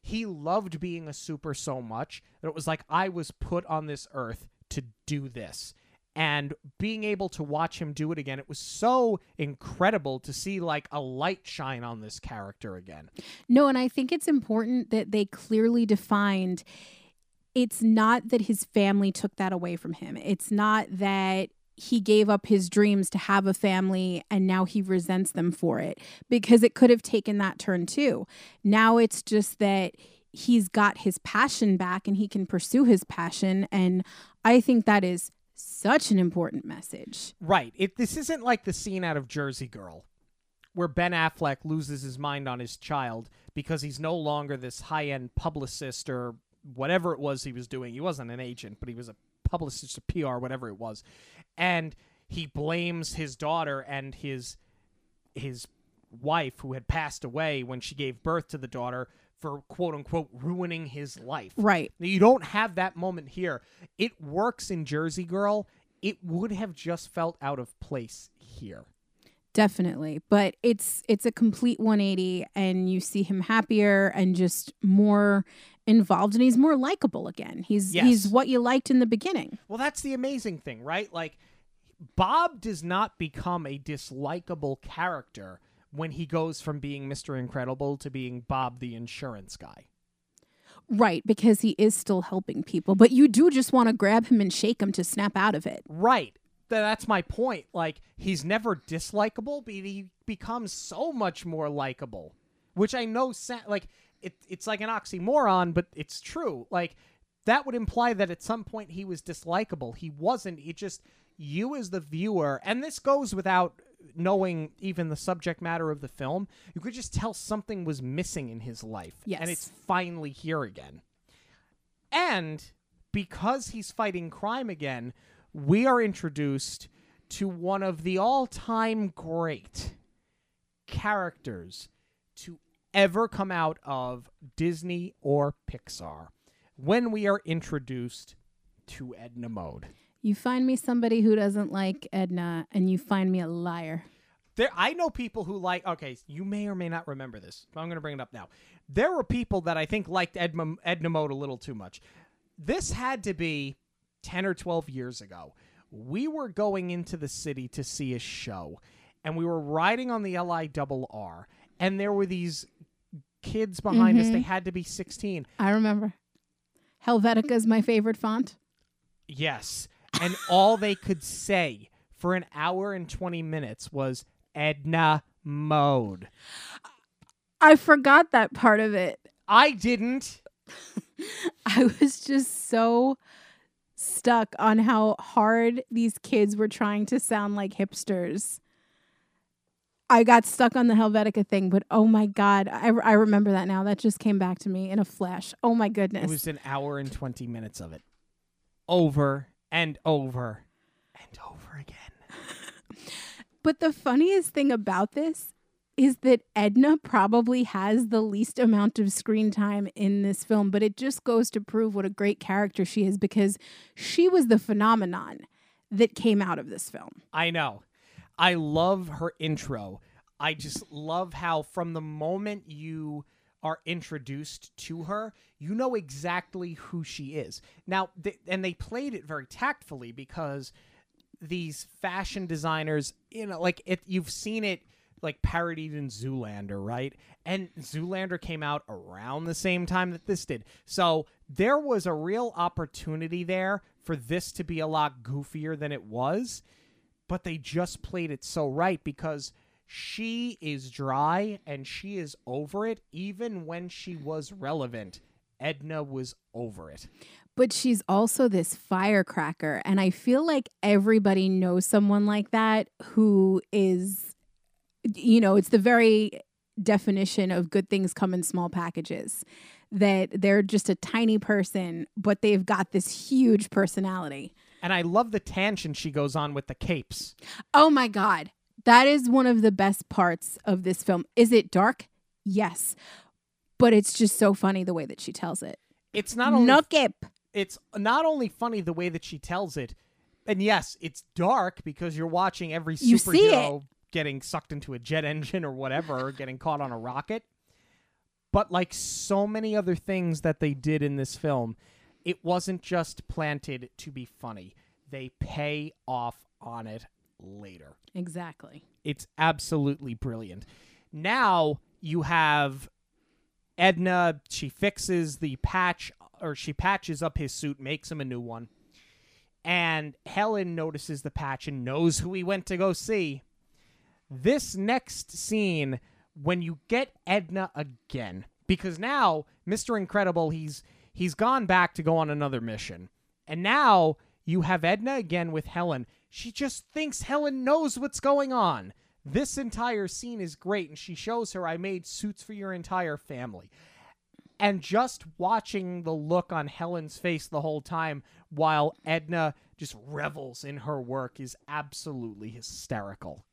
he loved being a super so much that it was like, I was put on this earth to do this. And being able to watch him do it again, it was so incredible to see like a light shine on this character again. No, and I think it's important that they clearly defined it's not that his family took that away from him. It's not that he gave up his dreams to have a family and now he resents them for it, because it could have taken that turn too. Now it's just that he's got his passion back and he can pursue his passion. And I think that is such an important message. Right. It, this isn't like the scene out of Jersey Girl where Ben Affleck loses his mind on his child because he's no longer this high-end publicist or whatever it was he was doing. He wasn't an agent, but he was a publicist or P R, whatever it was. And he blames his daughter and his his wife, who had passed away when she gave birth to the daughter, for quote-unquote ruining his life. Right. You don't have that moment here. It works in Jersey Girl. It would have just felt out of place here. Definitely. But it's it's a complete one eighty, and you see him happier and just more involved, and he's more likable again. He's yes. he's what you liked in the beginning. Well, that's the amazing thing, right? Like, Bob does not become a dislikable character when he goes from being Mister Incredible to being Bob the insurance guy. Right, because he is still helping people, but you do just want to grab him and shake him to snap out of it. Right. That's my point. Like, he's never dislikable, but he becomes so much more likable, which I know, sa- like, it, it's like an oxymoron, but it's true. Like, that would imply that at some point he was dislikable. He wasn't. It just, you as the viewer, and this goes without knowing even the subject matter of the film, you could just tell something was missing in his life. Yes. And it's finally here again. And because he's fighting crime again, we are introduced to one of the all-time great characters to ever come out of Disney or Pixar when we are introduced to Edna Mode. You find me somebody who doesn't like Edna, and you find me a liar. There, I know people who like... Okay, you may or may not remember this, but I'm going to bring it up now. There were people that I think liked Edna, Edna Mode a little too much. This had to be ten or twelve years ago, we were going into the city to see a show, and we were riding on the L I R R, and there were these kids behind mm-hmm. us. They had to be sixteen. I remember. Helvetica is my favorite font. Yes. And all they could say for an hour and twenty minutes was Edna Mode. I forgot that part of it. I didn't. I was just so stuck on how hard these kids were trying to sound like hipsters. I got stuck on the Helvetica thing, but oh my God, I, I remember that now. That just came back to me in a flash. Oh my goodness. It was an hour and twenty minutes of it. Over and over and over again. But the funniest thing about this is that Edna probably has the least amount of screen time in this film, but it just goes to prove what a great character she is, because she was the phenomenon that came out of this film. I know. I love her intro. I just love how from the moment you are introduced to her, you know exactly who she is. Now, th- and they played it very tactfully, because these fashion designers, you know, like if you've seen it like parodied in Zoolander, right? And Zoolander came out around the same time that this did. So there was a real opportunity there for this to be a lot goofier than it was. But they just played it so right, because she is dry and she is over it. Even when she was relevant, Edna was over it. But she's also this firecracker. And I feel like everybody knows someone like that who is, you know, it's the very definition of good things come in small packages. That they're just a tiny person, but they've got this huge personality. And I love the tangent she goes on with the capes. Oh, my God. That is one of the best parts of this film. Is it dark? Yes. But it's just so funny the way that she tells it. It's not only no cape. It's not only funny the way that she tells it. And yes, it's dark because you're watching every superhero getting sucked into a jet engine or whatever, or getting caught on a rocket. But like so many other things that they did in this film, it wasn't just planted to be funny. They pay off on it later. Exactly. It's absolutely brilliant. Now you have Edna. She fixes the patch, or she patches up his suit, makes him a new one. And Helen notices the patch and knows who he went to go see. This next scene, when you get Edna again, because now Mister Incredible, he's... He's gone back to go on another mission. And now you have Edna again with Helen. She just thinks Helen knows what's going on. This entire scene is great. And she shows her, I made suits for your entire family. And just watching the look on Helen's face the whole time while Edna just revels in her work is absolutely hysterical.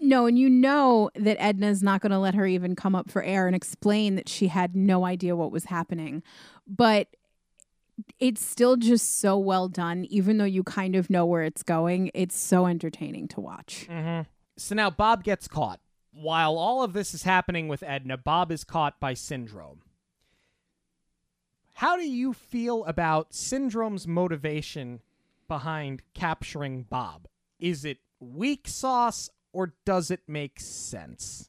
No, and you know that Edna's not going to let her even come up for air and explain that she had no idea what was happening. But it's still just so well done, even though you kind of know where it's going. It's so entertaining to watch. Mm-hmm. So now Bob gets caught. While all of this is happening with Edna, Bob is caught by Syndrome. How do you feel about Syndrome's motivation behind capturing Bob? Is it weak sauce, or does it make sense?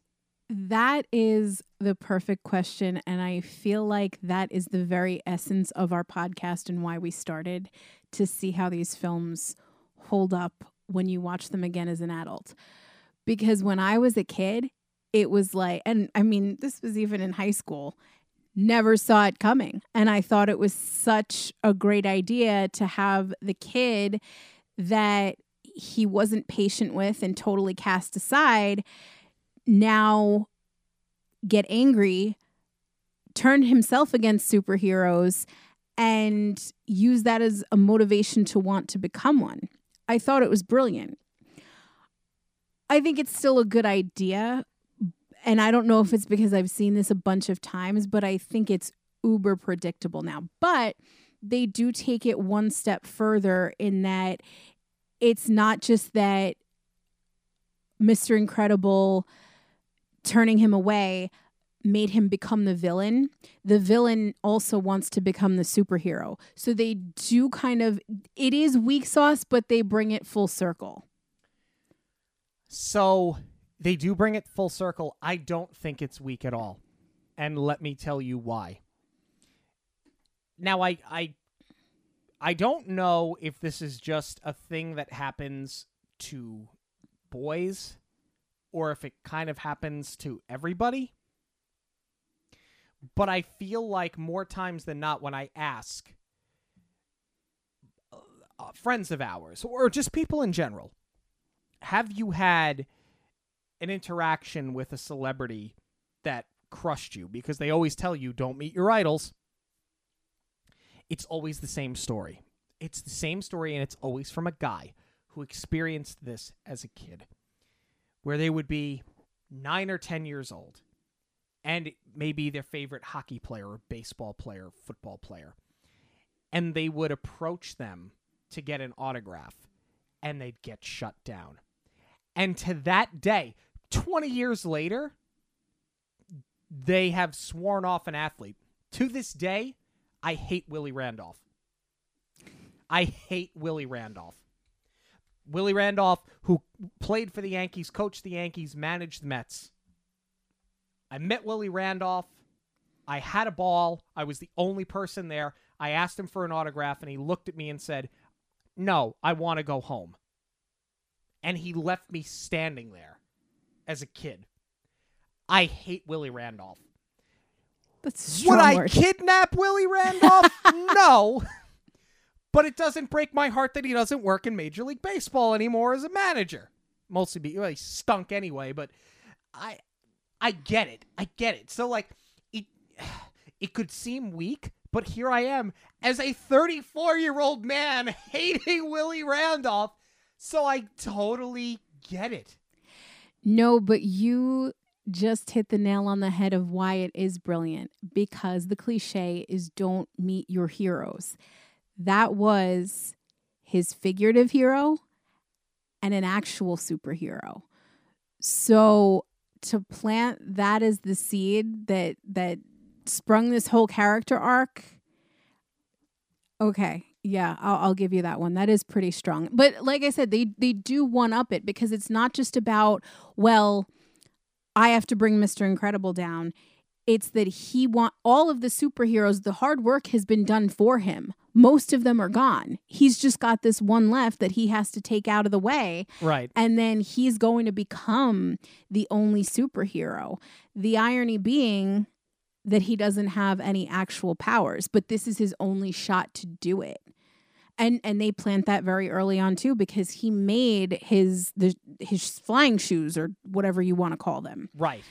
That is the perfect question, and I feel like that is the very essence of our podcast and why we started, to see how these films hold up when you watch them again as an adult. Because when I was a kid, it was like, and I mean, this was even in high school, never saw it coming. And I thought it was such a great idea to have the kid that he wasn't patient with and totally cast aside now get angry, turn himself against superheroes, and use that as a motivation to want to become one. I thought it was brilliant. I think it's still a good idea. And I don't know if it's because I've seen this a bunch of times, but I think it's uber predictable now. But they do take it one step further in that it's not just that Mister Incredible turning him away made him become the villain, the villain also wants to become the superhero. So they do kind of, it is weak sauce, but they bring it full circle. So they do bring it full circle. I don't think it's weak at all. And let me tell you why. Now, I, I, I don't know if this is just a thing that happens to boys or if it kind of happens to everybody. But I feel like more times than not when I ask uh, friends of ours or just people in general, have you had an interaction with a celebrity that crushed you? Because they always tell you, don't meet your idols. It's always the same story. It's the same story, and it's always from a guy who experienced this as a kid, where they would be nine or ten years old. And maybe their favorite hockey player or baseball player, or football player. And they would approach them to get an autograph, and they'd get shut down. And to that day, twenty years later, they have sworn off an athlete. To this day, I hate Willie Randolph. I hate Willie Randolph. Willie Randolph, who played for the Yankees, coached the Yankees, managed the Mets. I met Willie Randolph. I had a ball. I was the only person there. I asked him for an autograph, and he looked at me and said, no, I want to go home. And he left me standing there as a kid. I hate Willie Randolph. That's a strong word. Would I kidnap Willie Randolph? No. But it doesn't break my heart that he doesn't work in Major League Baseball anymore as a manager. Mostly be, well, he stunk anyway, but I... I get it. I get it. So, like, it it could seem weak, but here I am as a thirty-four-year-old man hating Willie Randolph. So I totally get it. No, but you just hit the nail on the head of why it is brilliant. Because the cliche is don't meet your heroes. That was his figurative hero and an actual superhero. So... to plant that as the seed that that sprung this whole character arc. Okay, yeah, I'll, I'll give you that one. That is pretty strong. But like I said, they they do one-up it because it's not just about, well, I have to bring Mister Incredible down. It's that he want all of the superheroes, the hard work has been done for him. Most of them are gone. He's just got this one left that he has to take out of the way. Right. And then he's going to become the only superhero. The irony being that he doesn't have any actual powers, but this is his only shot to do it. And and they plant that very early on too, because he made his the his flying shoes or whatever you want to call them. Right.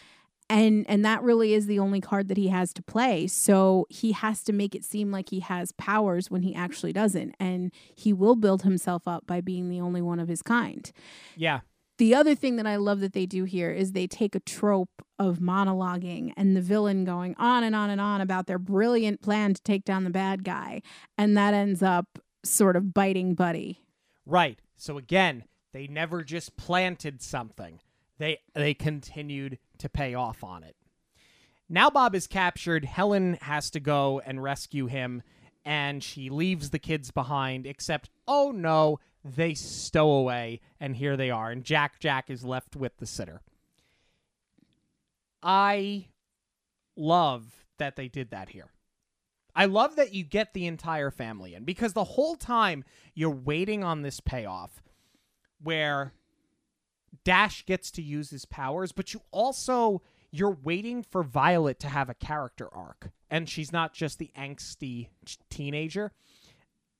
And and that really is the only card that he has to play. So he has to make it seem like he has powers when he actually doesn't. And he will build himself up by being the only one of his kind. Yeah. The other thing that I love that they do here is they take a trope of monologuing and the villain going on and on and on about their brilliant plan to take down the bad guy. And that ends up sort of biting Buddy. Right. So again, they never just planted something. They they continued to pay off on it. Now Bob is captured. Helen has to go and rescue him, and she leaves the kids behind, except, oh no, they stow away, and here they are, and Jack Jack is left with the sitter. I love that they did that here. I love that you get the entire family in, because the whole time you're waiting on this payoff where... Dash gets to use his powers, but you also, you're waiting for Violet to have a character arc. And she's not just the angsty teenager.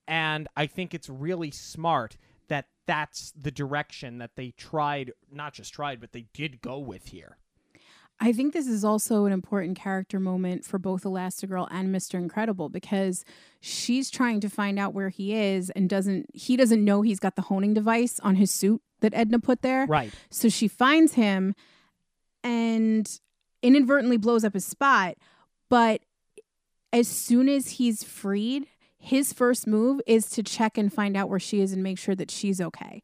And I think it's really smart that that's the direction that they tried, not just tried, but they did go with here. I think this is also an important character moment for both Elastigirl and Mister Incredible, because she's trying to find out where he is and doesn't, he doesn't know he's got the honing device on his suit that Edna put there. Right. So she finds him and inadvertently blows up his spot. But as soon as he's freed, his first move is to check and find out where she is and make sure that she's okay.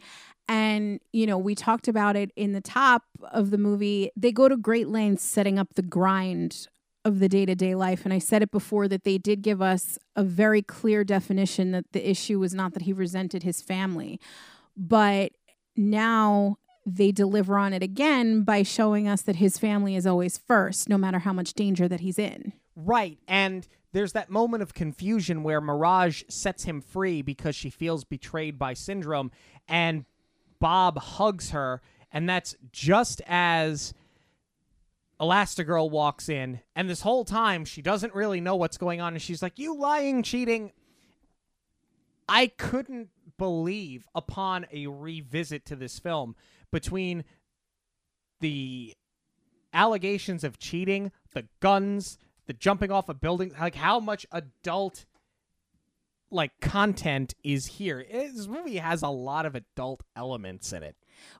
And, you know, we talked about it in the top of the movie. They go to great lengths setting up the grind of the day-to-day life. And I said it before that they did give us a very clear definition that the issue was not that he resented his family, but now they deliver on it again by showing us that his family is always first, no matter how much danger that he's in. Right. And there's that moment of confusion where Mirage sets him free because she feels betrayed by Syndrome, and Bob hugs her, and that's just as Elastigirl walks in, and this whole time she doesn't really know what's going on, and she's like, "You lying, cheating." I couldn't believe, upon a revisit to this film, between the allegations of cheating, the guns, the jumping off a building, like how much adult like content is here. This movie has a lot of adult elements in it.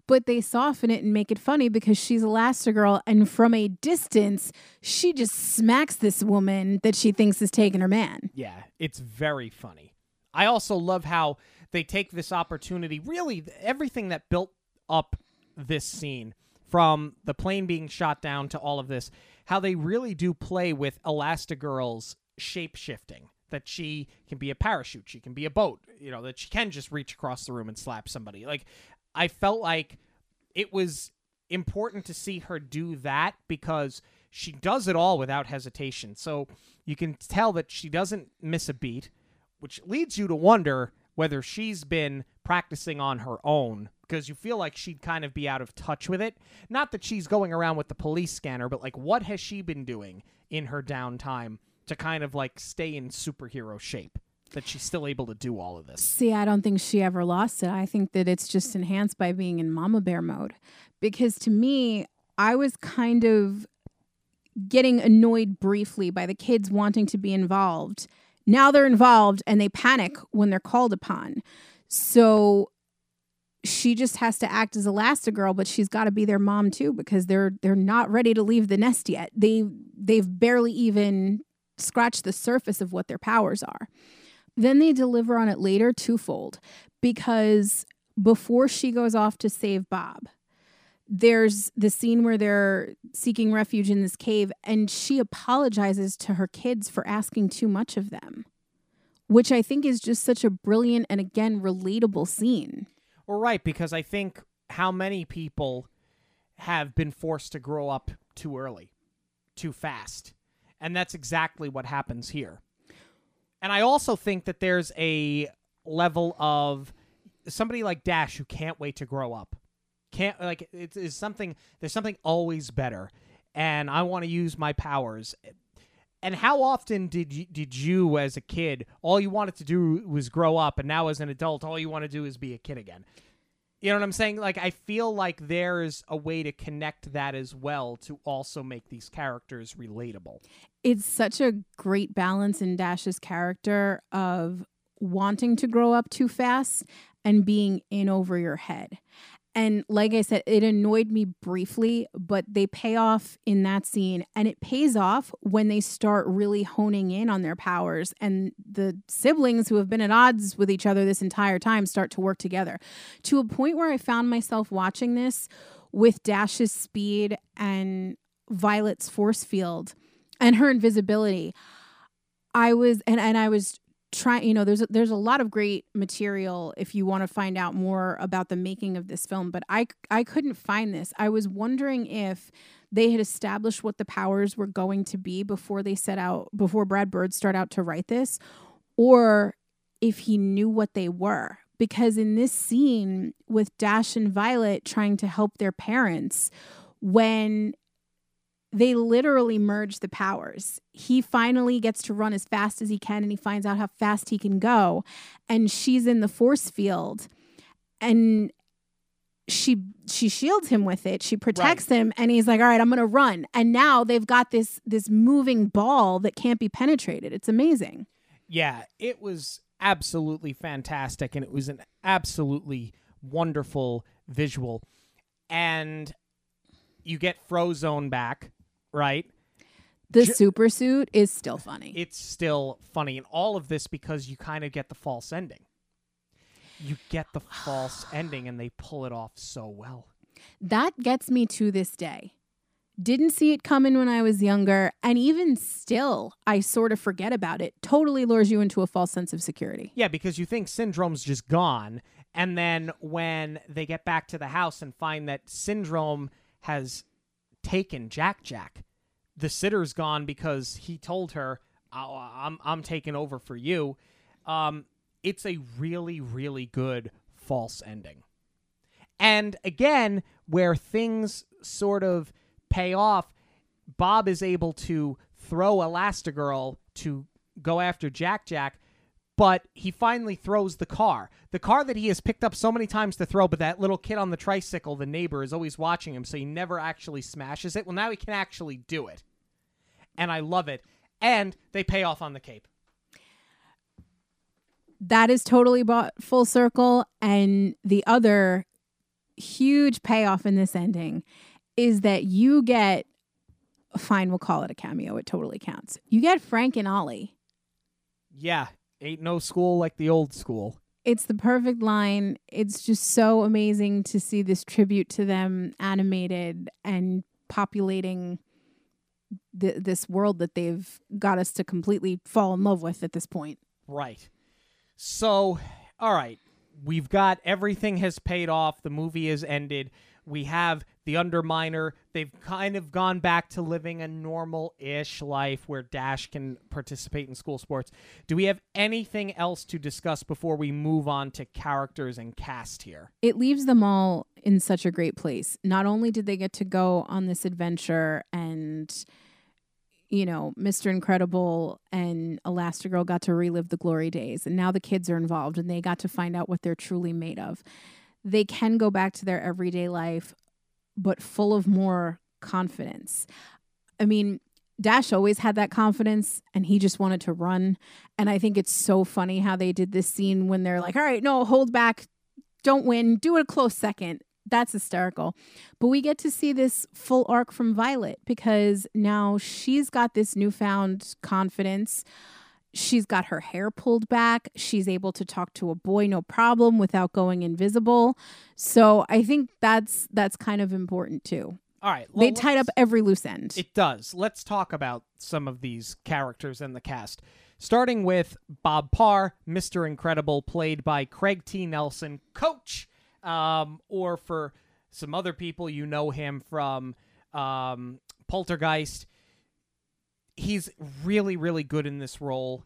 But they soften it and make it funny because she's Elastigirl, and from a distance, she just smacks this woman that she thinks is taking her man. Yeah, it's very funny. I also love how they take this opportunity, really everything that built up this scene, from the plane being shot down to all of this, how they really do play with Elastigirl's shape-shifting, that she can be a parachute, she can be a boat, you know, that she can just reach across the room and slap somebody. Like, I felt like it was important to see her do that because she does it all without hesitation. So you can tell that she doesn't miss a beat, which leads you to wonder whether she's been practicing on her own, because you feel like she'd kind of be out of touch with it. Not that she's going around with the police scanner, but like, what has she been doing in her downtime to kind of like stay in superhero shape, that she's still able to do all of this? See, I don't think she ever lost it. I think that it's just enhanced by being in Mama Bear mode. Because to me, I was kind of getting annoyed briefly by the kids wanting to be involved. Now they're involved and they panic when they're called upon. So she just has to act as Elastigirl, but she's got to be their mom too, because they're they're not ready to leave the nest yet. They they've barely even scratched the surface of what their powers are. Then they deliver on it later twofold, because before she goes off to save Bob, there's the scene where they're seeking refuge in this cave, and she apologizes to her kids for asking too much of them, which I think is just such a brilliant and, again, relatable scene. Well, right, because I think how many people have been forced to grow up too early, too fast, and that's exactly what happens here. And I also think that there's a level of somebody like Dash who can't wait to grow up. Can't, like, it is something, there's something always better, and I want to use my powers. And how often did you, did you as a kid, all you wanted to do was grow up, and now as an adult, all you want to do is be a kid again? You know what I'm saying? Like, I feel like there's a way to connect that as well to also make these characters relatable. It's such a great balance in Dash's character of wanting to grow up too fast and being in over your head. And like I said, it annoyed me briefly, but they pay off in that scene. And it pays off when they start really honing in on their powers, and the siblings who have been at odds with each other this entire time start to work together, to a point where I found myself watching this with Dash's speed and Violet's force field and her invisibility. I was, and, and I was trying, you know, there's, there's a lot of great material if you want to find out more about the making of this film, but I, I couldn't find this. I was wondering if they had established what the powers were going to be before they set out, before Brad Bird started out to write this, or if he knew what they were. Because in this scene with Dash and Violet trying to help their parents, when they literally merge the powers, he finally gets to run as fast as he can, and he finds out how fast he can go. And she's in the force field, and she she shields him with it. She protects right. him, and he's like, all right, I'm going to run. And now they've got this this moving ball that can't be penetrated. It's amazing. Yeah, it was absolutely fantastic, and it was an absolutely wonderful visual. And you get Frozone back. Right. The J- super suit is still funny. It's still funny. And all of this because you kind of get the false ending. you get the false ending, and they pull it off so well. That gets me to this day. Didn't see it coming when I was younger, and even still, I sort of forget about it. Totally lures you into a false sense of security. Yeah, because you think Syndrome's just gone, and then when they get back to the house and find that Syndrome has taken Jack-Jack, the sitter's gone because he told her, oh, I'm, I'm taking over for you. Um, it's a really, really good false ending. And again, where things sort of pay off, Bob is able to throw Elastigirl to go after Jack-Jack, but he finally throws the car. The car that he has picked up so many times to throw, but that little kid on the tricycle, the neighbor, is always watching him, so he never actually smashes it. Well, now he can actually do it. And I love it. And they pay off on the cape. That is totally bought full circle. And the other huge payoff in this ending is that you get, fine, we'll call it a cameo. It totally counts. You get Frank and Ollie. Yeah. Ain't no school like the old school. It's the perfect line. It's just so amazing to see this tribute to them animated and populating th- this world that they've got us to completely fall in love with at this point. Right. So, all right. We've got everything has paid off. The movie has ended. We have the Underminer. They've kind of gone back to living a normal-ish life where Dash can participate in school sports. Do we have anything else to discuss before we move on to characters and cast here? It leaves them all in such a great place. Not only did they get to go on this adventure and, you know, Mister Incredible and Elastigirl got to relive the glory days, and now the kids are involved and they got to find out what they're truly made of. They can go back to their everyday life, but full of more confidence. I mean, Dash always had that confidence, and he just wanted to run. And I think it's so funny how they did this scene when they're like, all right, no, hold back. Don't win. Do it a close second. That's hysterical. But we get to see this full arc from Violet, because now she's got this newfound confidence. She's got her hair pulled back. She's able to talk to a boy, no problem, without going invisible. So I think that's that's kind of important, too. All right. Well, they tied up every loose end. It does. Let's talk about some of these characters in the cast, starting with Bob Parr, Mister Incredible, played by Craig T. Nelson, Coach. Um, or for some other people, you know him from um, Poltergeist. He's really, really good in this role.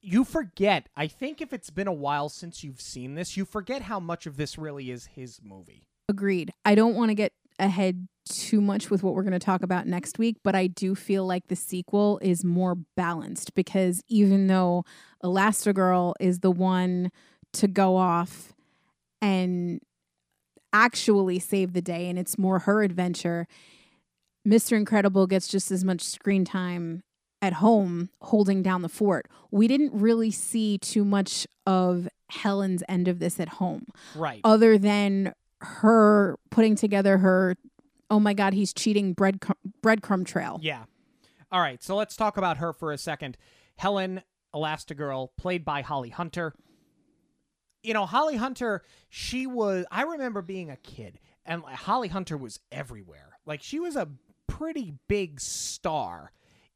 You forget, I think if it's been a while since you've seen this, you forget how much of this really is his movie. Agreed. I don't want to get ahead too much with what we're going to talk about next week, but I do feel like the sequel is more balanced, because even though Elastigirl is the one to go off and actually save the day, and it's more her adventure, Mister Incredible gets just as much screen time at home holding down the fort. We didn't really see too much of Helen's end of this at home. Right. Other than her putting together her, oh my God, he's cheating breadcr- breadcrumb trail. Yeah. All right. So let's talk about her for a second. Helen, Elastigirl, played by Holly Hunter. You know, Holly Hunter, she was, I remember being a kid and Holly Hunter was everywhere. Like, she was a pretty big star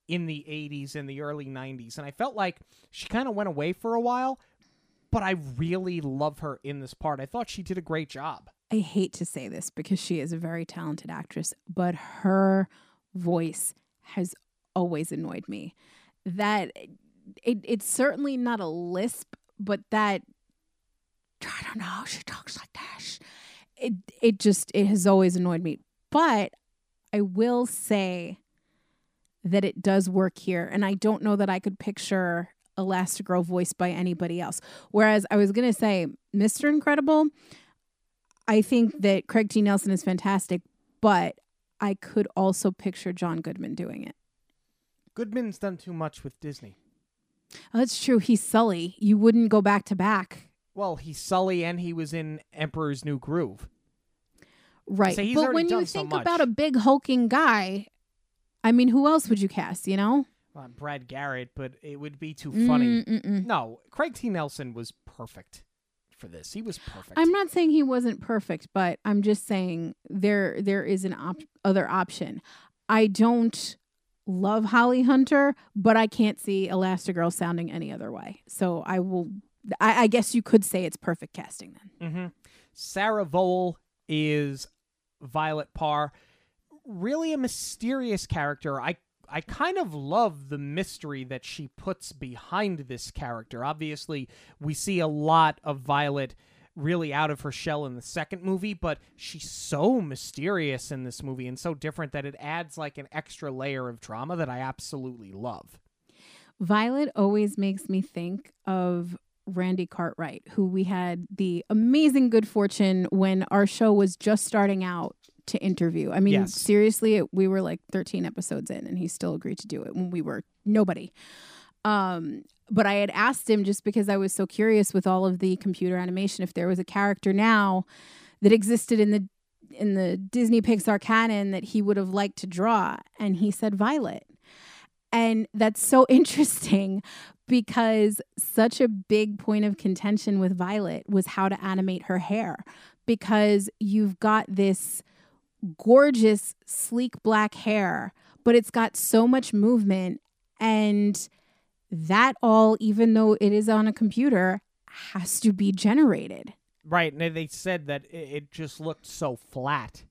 in the eighties and the early nineties, and I felt like she kind of went away for a while, but I really love her in this part. I thought she did a great job. I hate to say this because she is a very talented actress, but her voice has always annoyed me. That it, it's certainly not a lisp, but that, I don't know, she talks like that. It it just it has always annoyed me. But I will say that it does work here. And I don't know that I could picture Elastigirl voiced by anybody else. Whereas I was going to say Mister Incredible, I think that Craig T. Nelson is fantastic, but I could also picture John Goodman doing it. Goodman's done too much with Disney. Oh, that's true. He's Sully. You wouldn't go back to back. Well, he's Sully and he was in Emperor's New Groove. Right, so but when you think so about a big hulking guy, I mean, who else would you cast, you know? Well, Brad Garrett, but it would be too funny. Mm-mm-mm. No, Craig T. Nelson was perfect for this. He was perfect. I'm not saying he wasn't perfect, but I'm just saying there there is an op- other option. I don't love Holly Hunter, but I can't see Elastigirl sounding any other way. So I will. I, I guess you could say it's perfect casting then. Mm-hmm. Sarah Vowell is Violet Parr. Really a mysterious character. I I kind of love the mystery that she puts behind this character. Obviously, we see a lot of Violet really out of her shell in the second movie, but she's so mysterious in this movie and so different that it adds like an extra layer of drama that I absolutely love. Violet always makes me think of Randy Cartwright, who we had the amazing good fortune when our show was just starting out to interview. I mean, yes. seriously, it, we were like thirteen episodes in and he still agreed to do it when we were nobody. Um, but I had asked him, just because I was so curious with all of the computer animation, if there was a character now that existed in the in the Disney Pixar canon that he would have liked to draw. And he said Violet. And that's so interesting because such a big point of contention with Violet was how to animate her hair, because you've got this gorgeous, sleek black hair, but it's got so much movement, and that all, even though it is on a computer, has to be generated. Right, and they said that it just looked so flat,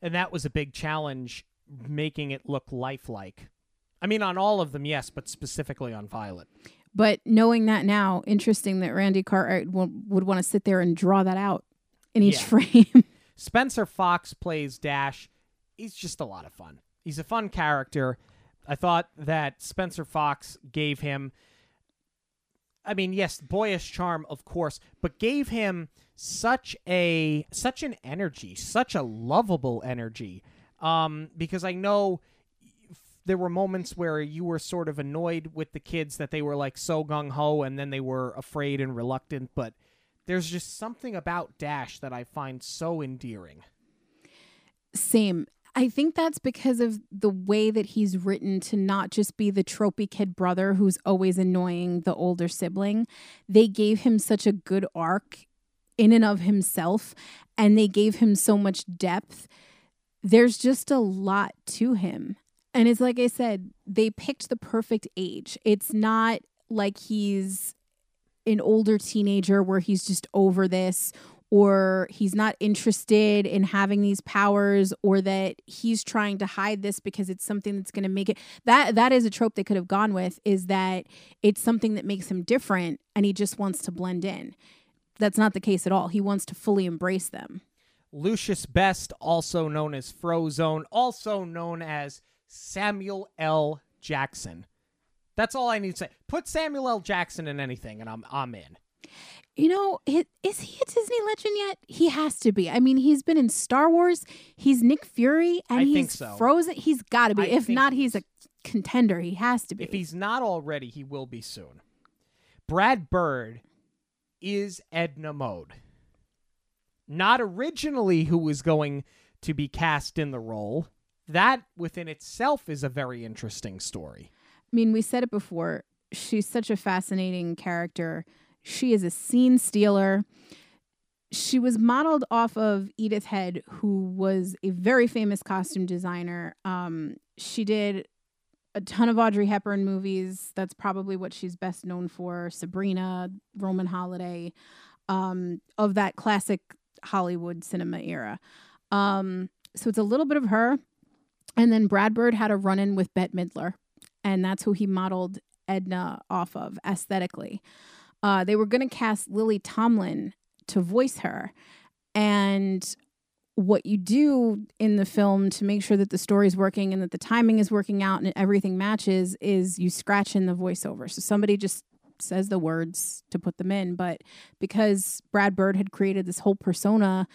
and that was a big challenge, making it look lifelike. I mean, on all of them, yes, but specifically on Violet. But knowing that now, interesting that Randy Cartwright w- would want to sit there and draw that out in each yeah. frame. Spencer Fox plays Dash. He's just a lot of fun. He's a fun character. I thought that Spencer Fox gave him, I mean, yes, boyish charm, of course, but gave him such a such an energy, such a lovable energy, um, because I know there were moments where you were sort of annoyed with the kids that they were like so gung-ho and then they were afraid and reluctant, but there's just something about Dash that I find so endearing. Same. I think that's because of the way that he's written to not just be the tropey kid brother who's always annoying the older sibling. They gave him such a good arc in and of himself, and they gave him so much depth. There's just a lot to him. And it's like I said, they picked the perfect age. It's not like he's an older teenager where he's just over this, or he's not interested in having these powers, or that he's trying to hide this because it's something that's going to make it. That that is a trope they could have gone with, is that it's something that makes him different and he just wants to blend in. That's not the case at all. He wants to fully embrace them. Lucius Best, also known as Frozone, also known as Samuel L. Jackson. That's all I need to say. Put Samuel L. Jackson in anything, and I'm I'm in. You know, is he a Disney legend yet? He has to be. I mean, he's been in Star Wars. He's Nick Fury, and I he's think so. Frozen. He's got to be. I if not, he's a contender. He has to be. If he's not already, he will be soon. Brad Bird is Edna Mode. Not originally who was going to be cast in the role. That within itself is a very interesting story. I mean, we said it before. She's such a fascinating character. She is a scene stealer. She was modeled off of Edith Head, who was a very famous costume designer. Um, she did a ton of Audrey Hepburn movies. That's probably what she's best known for. Sabrina, Roman Holiday, um, of that classic Hollywood cinema era. Um, so it's a little bit of her. And then Brad Bird had a run-in with Bette Midler, and that's who he modeled Edna off of aesthetically. Uh, they were going to cast Lily Tomlin to voice her. And what you do in the film to make sure that the story's working and that the timing is working out and everything matches is you scratch in the voiceover. So somebody just says the words to put them in. But because Brad Bird had created this whole persona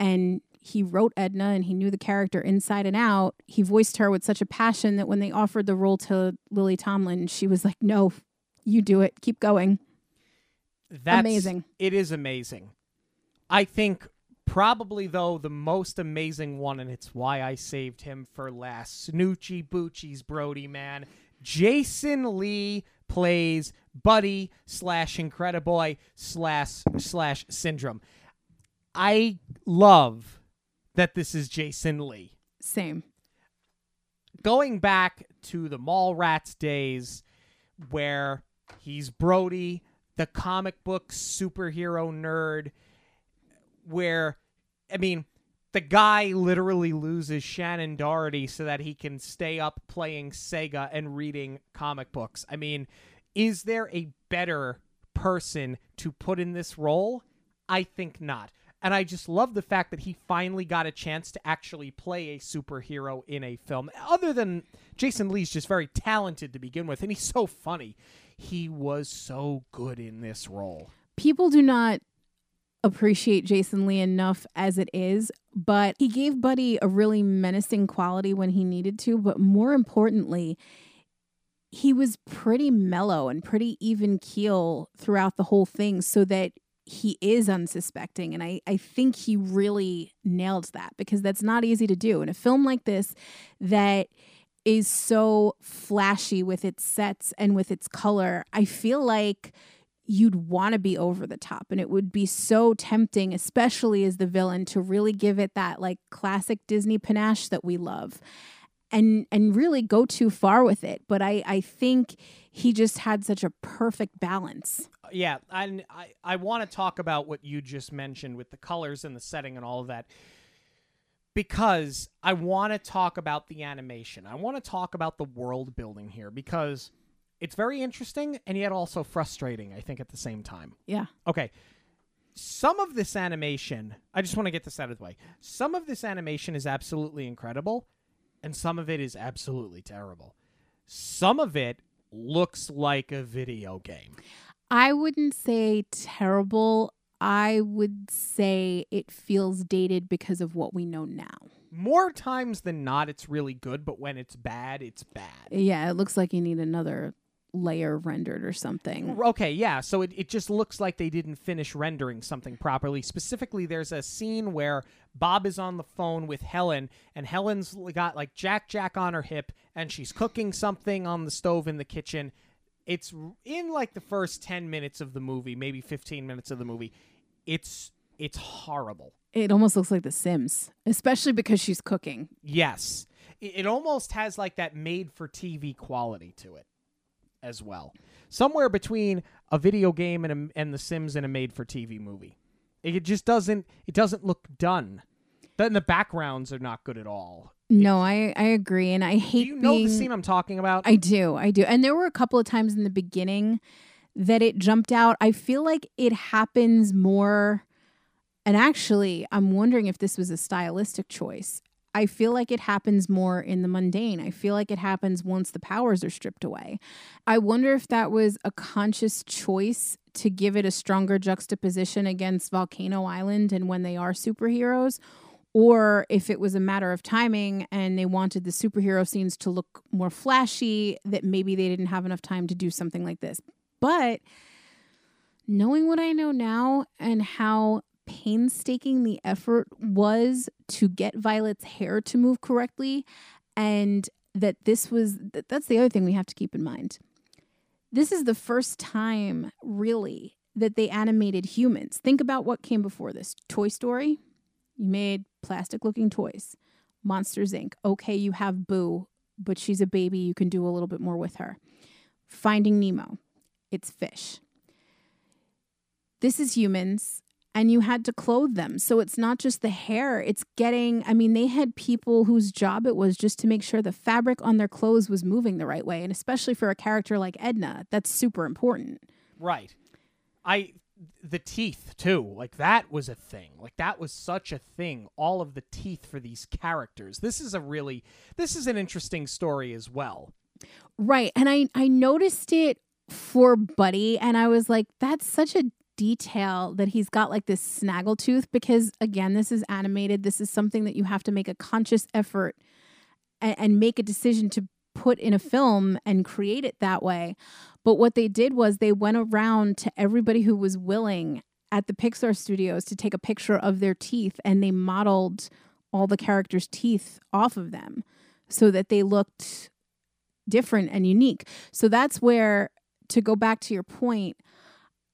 and he wrote Edna and he knew the character inside and out, he voiced her with such a passion that when they offered the role to Lily Tomlin, she was like, no, you do it. Keep going. That's amazing. It is amazing. I think probably, though, the most amazing one, and it's why I saved him for last, Snoochie Boochie's Brody, man. Jason Lee plays Buddy slash Incrediboy slash slash Syndrome. I love that this is Jason Lee. Same. Going back to the Mallrats days where he's Brody, the comic book superhero nerd, where, I mean, the guy literally loses Shannon Doherty so that he can stay up playing Sega and reading comic books. I mean, is there a better person to put in this role? I think not. And I just love the fact that he finally got a chance to actually play a superhero in a film. Other than Jason Lee's just very talented to begin with, and he's so funny. He was so good in this role. People do not appreciate Jason Lee enough as it is, but he gave Buddy a really menacing quality when he needed to, but more importantly, he was pretty mellow and pretty even keel throughout the whole thing so that he is unsuspecting. And I, I think he really nailed that, because that's not easy to do in a film like this that is so flashy with its sets and with its color. I feel like you'd want to be over the top, and it would be so tempting, especially as the villain, to really give it that like classic Disney panache that we love and and really go too far with it. But I, I think he just had such a perfect balance. Yeah, and I, I want to talk about what you just mentioned with the colors and the setting and all of that, because I want to talk about the animation. I want to talk about the world building here, because it's very interesting and yet also frustrating, I think, at the same time. Yeah. Okay. Some of this animation, I just want to get this out of the way. Some of this animation is absolutely incredible, and some of it is absolutely terrible. Some of it looks like a video game. I wouldn't say terrible. I would say it feels dated because of what we know now. More times than not, it's really good, but when it's bad, it's bad. Yeah, it looks like you need another layer rendered or something. Okay, yeah, so it, it just looks like they didn't finish rendering something properly. Specifically, there's a scene where Bob is on the phone with Helen, and Helen's got like Jack Jack on her hip, and she's cooking something on the stove in the kitchen. It's in like the first ten minutes of the movie, maybe fifteen minutes of the movie. It's it's horrible. It almost looks like The Sims, especially because she's cooking. Yes. It almost has like that made-for-T V quality to it as well. Somewhere between a video game and a, and The Sims and a made-for-T V movie. It just doesn't, it doesn't look done. Then the backgrounds are not good at all. No, I, I agree. And I hate being... Do you know being, the scene I'm talking about? I do. I do. And there were a couple of times in the beginning that it jumped out. I feel like it happens more... And actually, I'm wondering if this was a stylistic choice. I feel like it happens more in the mundane. I feel like it happens once the powers are stripped away. I wonder if that was a conscious choice to give it a stronger juxtaposition against Volcano Island and when they are superheroes, or if it was a matter of timing and they wanted the superhero scenes to look more flashy, that maybe they didn't have enough time to do something like this. But knowing what I know now and how painstaking the effort was to get Violet's hair to move correctly, and that this was th- that's the other thing we have to keep in mind. This is the first time, really, that they animated humans. Think about what came before this. Toy Story, you made plastic looking toys. Monsters, Incorporated, okay, you have Boo, but she's a baby, you can do a little bit more with her. Finding Nemo, it's fish. This is humans. And you had to clothe them. So it's not just the hair. It's getting, I mean, they had people whose job it was just to make sure the fabric on their clothes was moving the right way. And especially for a character like Edna, that's super important. Right. I, the teeth too, like that was a thing. Like that was such a thing. All of the teeth for these characters. This is a really, this is an interesting story as well. Right. And I, I noticed it for Buddy, and I was like, that's such a detail that he's got like this snaggle tooth, because again, this is animated. This is something that you have to make a conscious effort and, and make a decision to put in a film and create it that way. But what they did was they went around to everybody who was willing at the Pixar studios to take a picture of their teeth, and they modeled all the characters' teeth off of them so that they looked different and unique. So that's where, to go back to your point,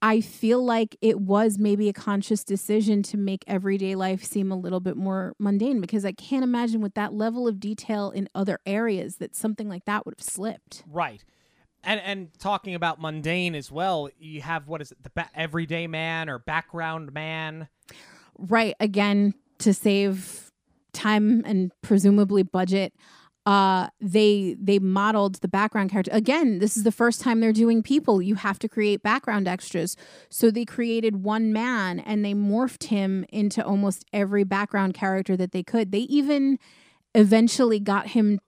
I feel like it was maybe a conscious decision to make everyday life seem a little bit more mundane, because I can't imagine with that level of detail in other areas that something like that would have slipped. Right. And and talking about mundane as well, you have, what is it, the ba- everyday man or background man? Right. Again, to save time and presumably budget, uh, they they modeled the background character. Again, this is the first time they're doing people. You have to create background extras. So they created one man and they morphed him into almost every background character that they could. They even eventually got him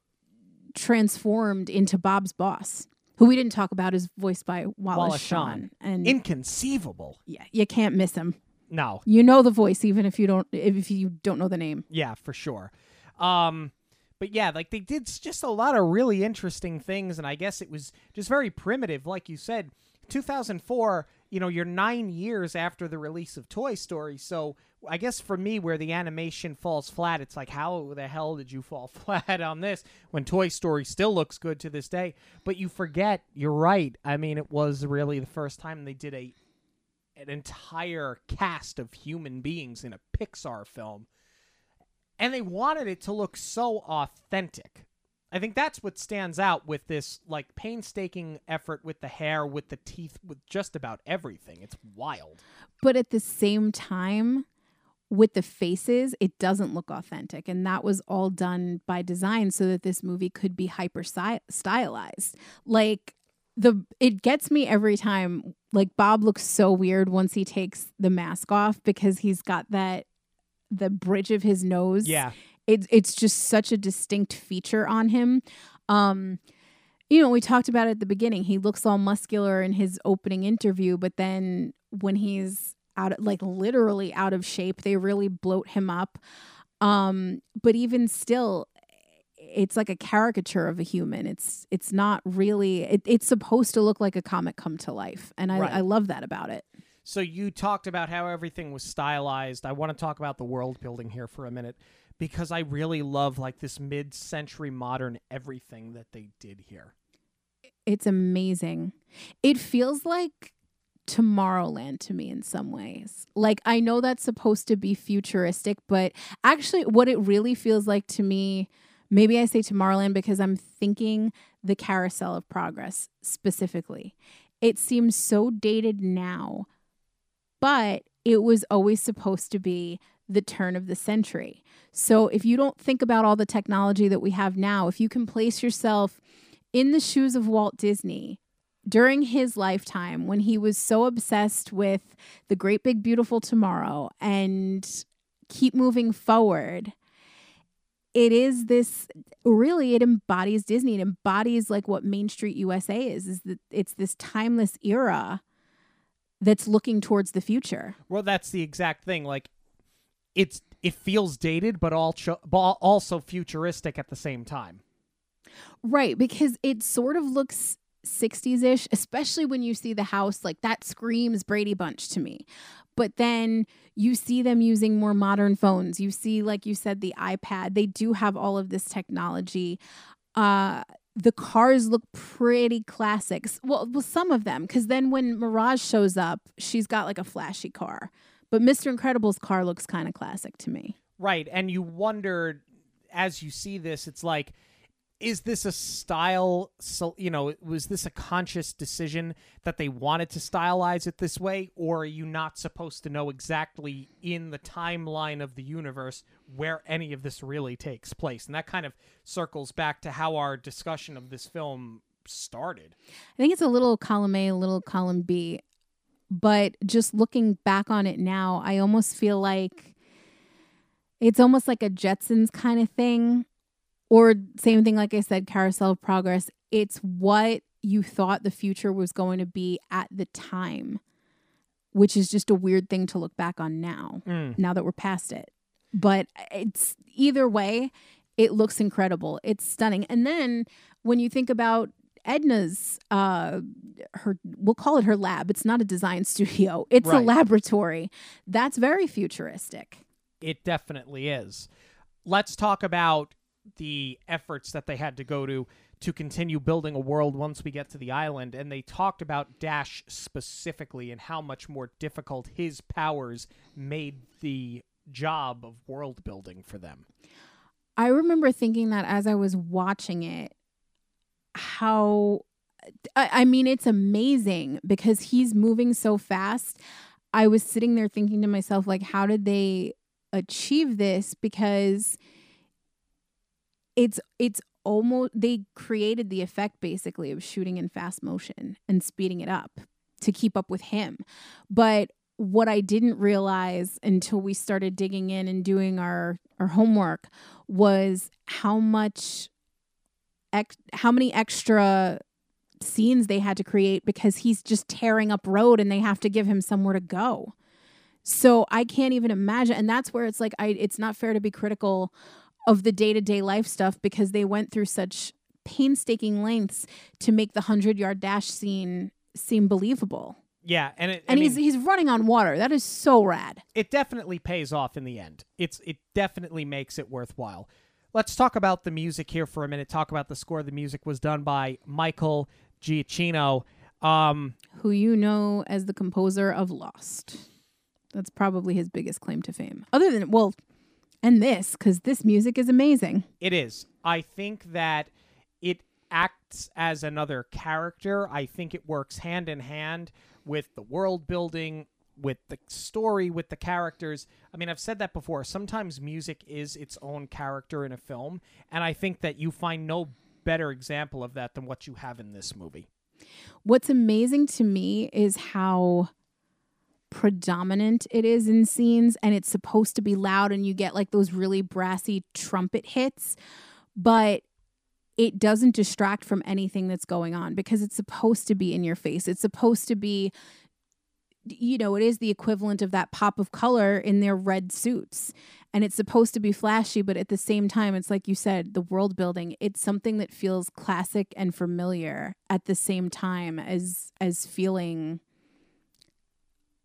transformed into Bob's boss, who we didn't talk about, is voiced by Wallace, Wallace Shawn. And inconceivable. Yeah, you can't miss him. No. You know the voice, even if you don't if you don't know the name. Yeah, for sure. Um, but yeah, like they did just a lot of really interesting things, and I guess it was just very primitive, like you said. two thousand four, you know, you're nine years after the release of Toy Story, so I guess for me, where the animation falls flat, it's like, how the hell did you fall flat on this when Toy Story still looks good to this day? But you forget, you're right. I mean, it was really the first time they did a an entire cast of human beings in a Pixar film. And they wanted it to look so authentic. I think that's what stands out with this, like, painstaking effort with the hair, with the teeth, with just about everything. It's wild. But at the same time, with the faces, it doesn't look authentic. And that was all done by design so that this movie could be hyper stylized. Like, the it gets me every time. Like, Bob looks so weird once he takes the mask off, because he's got that, the bridge of his nose. Yeah. It, it's just such a distinct feature on him. Um, you know, we talked about it at the beginning. He looks all muscular in his opening interview, but then when he's out, of, like literally out of shape, they really bloat him up. Um, but even still, it's like a caricature of a human. It's it's not really, it, it's supposed to look like a comic come to life. And I, right. I love that about it. So you talked about how everything was stylized. I want to talk about the world building here for a minute, because I really love like this mid-century modern everything that they did here. It's amazing. It feels like Tomorrowland to me in some ways. Like, I know that's supposed to be futuristic, but actually what it really feels like to me, maybe I say Tomorrowland because I'm thinking the Carousel of Progress specifically. It seems so dated now, but it was always supposed to be the turn of the century. So if you don't think about all the technology that we have now, if you can place yourself in the shoes of Walt Disney during his lifetime, when he was so obsessed with the great big beautiful tomorrow and keep moving forward, it is this, really, it embodies Disney. It embodies like what Main Street U S A is, is that it's this timeless era that's looking towards the future. Well, that's the exact thing. Like, it's it feels dated, but also, but also futuristic at the same time. Right, because it sort of looks sixties-ish, especially when you see the house. Like, that screams Brady Bunch to me. But then you see them using more modern phones. You see, like you said, the iPad. They do have all of this technology. Uh, the cars look pretty classic. Well, well, some of them, because then when Mirage shows up, she's got like a flashy car. But Mister Incredible's car looks kind of classic to me. Right, and you wonder, as you see this, it's like, is this a style, so, you know, was this a conscious decision that they wanted to stylize it this way? Or are you not supposed to know exactly in the timeline of the universe where any of this really takes place? And that kind of circles back to how our discussion of this film started. I think it's a little column A, a little column B. But just looking back on it now, I almost feel like it's almost like a Jetsons kind of thing. Or same thing, like I said, Carousel of Progress. It's what you thought the future was going to be at the time, which is just a weird thing to look back on now, mm. now that we're past it. But it's either way, it looks incredible. It's stunning. And then when you think about Edna's, uh, her, we'll call it her lab. It's not a design studio. It's right. a laboratory. That's very futuristic. It definitely is. Let's talk about the efforts that they had to go to to continue building a world once we get to the island. And they talked about Dash specifically and how much more difficult his powers made the job of world building for them. I remember thinking that as I was watching it, how, I, I mean, it's amazing because he's moving so fast. I was sitting there thinking to myself, like, how did they achieve this? Because it's, it's almost, they created the effect basically of shooting in fast motion and speeding it up to keep up with him. But what I didn't realize until we started digging in and doing our, our homework was how much, ex- how many extra scenes they had to create because he's just tearing up road and they have to give him somewhere to go. So I can't even imagine. And that's where it's like, I, it's not fair to be critical of the day-to-day life stuff because they went through such painstaking lengths to make the hundred-yard dash scene seem believable. Yeah, and it, and I mean, he's he's running on water. That is so rad. It definitely pays off in the end. It's it definitely makes it worthwhile. Let's talk about the music here for a minute. Talk about the score. The music was done by Michael Giacchino, um, who you know as the composer of Lost. That's probably his biggest claim to fame. Other than well, and this because this music is amazing. It is. I think that it acts as another character. I think it works hand in hand with the world building, with the story, with the characters. I mean, I've said that before. Sometimes music is its own character in a film. And I think that you find no better example of that than what you have in this movie. What's amazing to me is how predominant it is in scenes. And it's supposed to be loud and you get like those really brassy trumpet hits. But it doesn't distract from anything that's going on because it's supposed to be in your face. It's supposed to be, you know, it is the equivalent of that pop of color in their red suits. And it's supposed to be flashy, but at the same time, it's like you said, the world building, it's something that feels classic and familiar at the same time as as feeling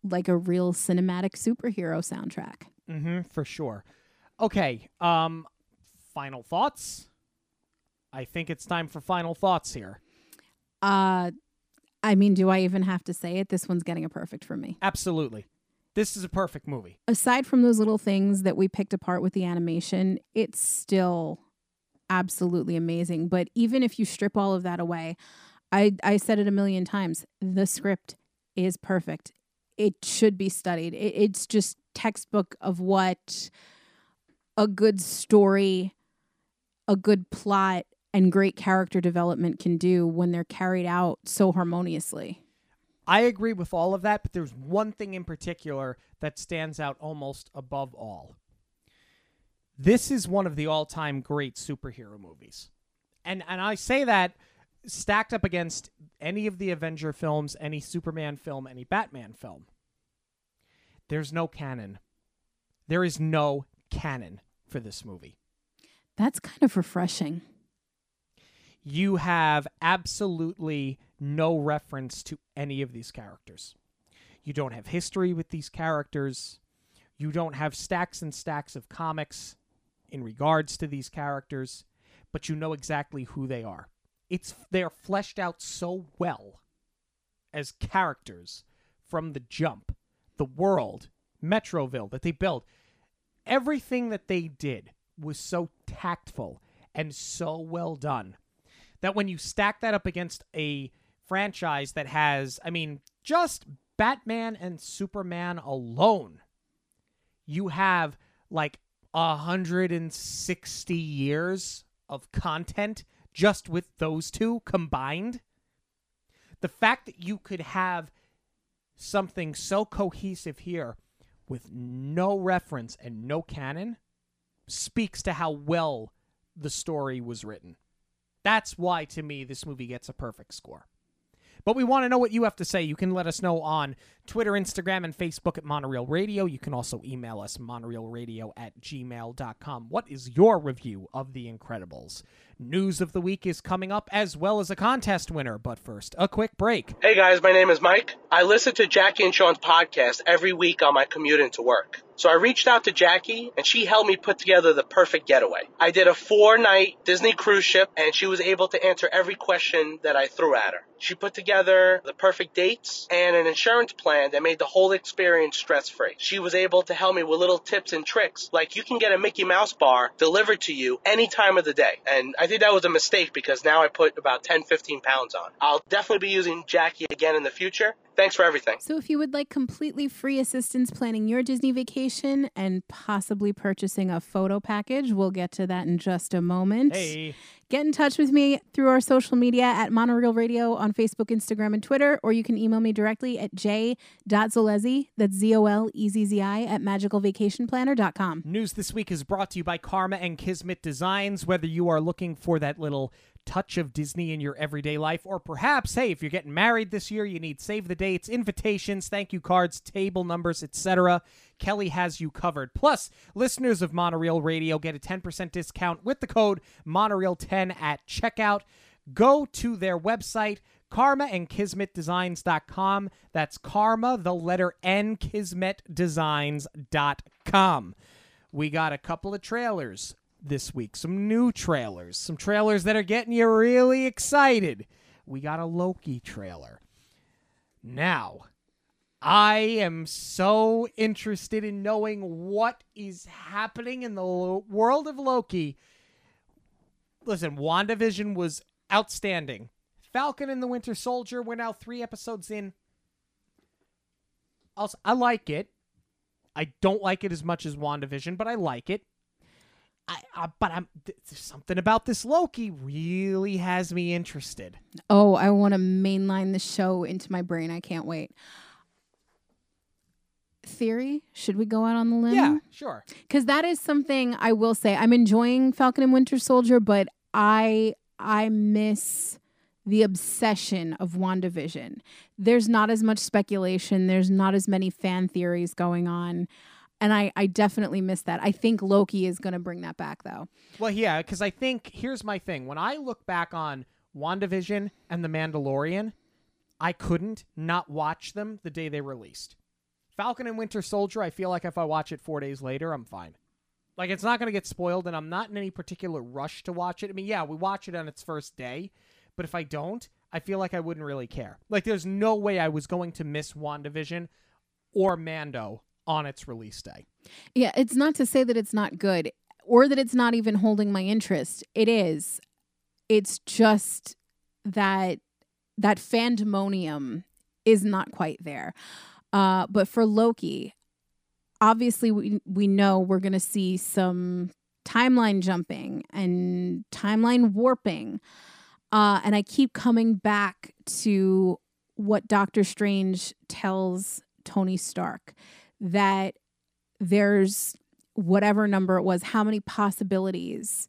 like a real cinematic superhero soundtrack. Mm-hmm, for sure. Okay, um, final thoughts? I think it's time for final thoughts here. Uh, I mean, do I even have to say it? This one's getting a perfect for me. Absolutely. This is a perfect movie. Aside from those little things that we picked apart with the animation, it's still absolutely amazing. But even if you strip all of that away, I, I said it a million times, the script is perfect. It should be studied. It, it's just textbook of what a good story, a good plot, and great character development can do when they're carried out so harmoniously. I agree with all of that, but there's one thing in particular that stands out almost above all. This is one of the all-time great superhero movies. And and I say that stacked up against any of the Avenger films, any Superman film, any Batman film. There's no canon. There is no canon for this movie. That's kind of refreshing. You have absolutely no reference to any of these characters. You don't have history with these characters. You don't have stacks and stacks of comics in regards to these characters, but you know exactly who they are. It's they're fleshed out so well as characters from the jump, the world, Metroville that they built. Everything that they did was so tactful and so well done. That when you stack that up against a franchise that has, I mean, just Batman and Superman alone, you have like one hundred sixty years of content just with those two combined. The fact that you could have something so cohesive here with no reference and no canon speaks to how well the story was written. That's why, to me, this movie gets a perfect score. But we want to know what you have to say. You can let us know on Twitter, Instagram, and Facebook at Monorail Radio. You can also email us, monorailradio at gmail dot com. What is your review of The Incredibles? News of the Week is coming up, as well as a contest winner. But first, a quick break. Hey guys, my name is Mike. I listen to Jackie and Sean's podcast every week on my commute into work. So I reached out to Jackie, and she helped me put together the perfect getaway. I did a four-night Disney cruise ship, and she was able to answer every question that I threw at her. She put together the perfect dates and an insurance plan that made the whole experience stress-free. She was able to help me with little tips and tricks, like you can get a Mickey Mouse bar delivered to you any time of the day. And I think that was a mistake because now I put about ten, fifteen pounds on. I'll definitely be using Jackie again in the future. Thanks for everything. So if you would like completely free assistance planning your Disney vacation and possibly purchasing a photo package, we'll get to that in just a moment. Hey. Get in touch with me through our social media at Monorail Radio on Facebook, Instagram, and Twitter, or you can email me directly at j dot zolezzi, that's Z O L E Z Z I, at magical vacation planner dot com. News this week is brought to you by Karma and Kismet Designs. Whether you are looking for that little touch of Disney in your everyday life, or perhaps, hey, if you're getting married this year, you need save the dates, invitations, thank you cards, table numbers, et cetera. Kelly has you covered. Plus, listeners of Monorail Radio get a ten percent discount with the code Monorail ten at checkout. Go to their website, karma and kismet designs dot com. That's karma, the letter N, kismet designs dot com. We got a couple of trailers this week, some new trailers, some trailers that are getting you really excited. We got a Loki trailer. Now, I am so interested in knowing what is happening in the lo- world of Loki. Listen, WandaVision was outstanding. Falcon and the Winter Soldier, we're now three episodes in. Also, I like it. I don't like it as much as WandaVision, but I like it. I, I, but I'm, th- there's something about this Loki really has me interested. Oh, I want to mainline the show into my brain. I can't wait. Theory? Should we go out on the limb? Yeah, sure. Because that is something I will say. I'm enjoying Falcon and Winter Soldier, but I I miss the obsession of WandaVision. There's not as much speculation. There's not as many fan theories going on. And I, I definitely miss that. I think Loki is going to bring that back, though. Well, yeah, because I think, here's my thing. When I look back on WandaVision and The Mandalorian, I couldn't not watch them the day they released. Falcon and Winter Soldier, I feel like if I watch it four days later, I'm fine. Like, it's not going to get spoiled, and I'm not in any particular rush to watch it. I mean, yeah, we watch it on its first day, but if I don't, I feel like I wouldn't really care. Like, there's no way I was going to miss WandaVision or Mando on its release day. Yeah, it's not to say that it's not good or that it's not even holding my interest. It is. It's just that that fandemonium is not quite there. Uh, but for Loki, obviously we we know we're going to see some timeline jumping and timeline warping. Uh, and I keep coming back to what Doctor Strange tells Tony Stark, that there's whatever number it was, how many possibilities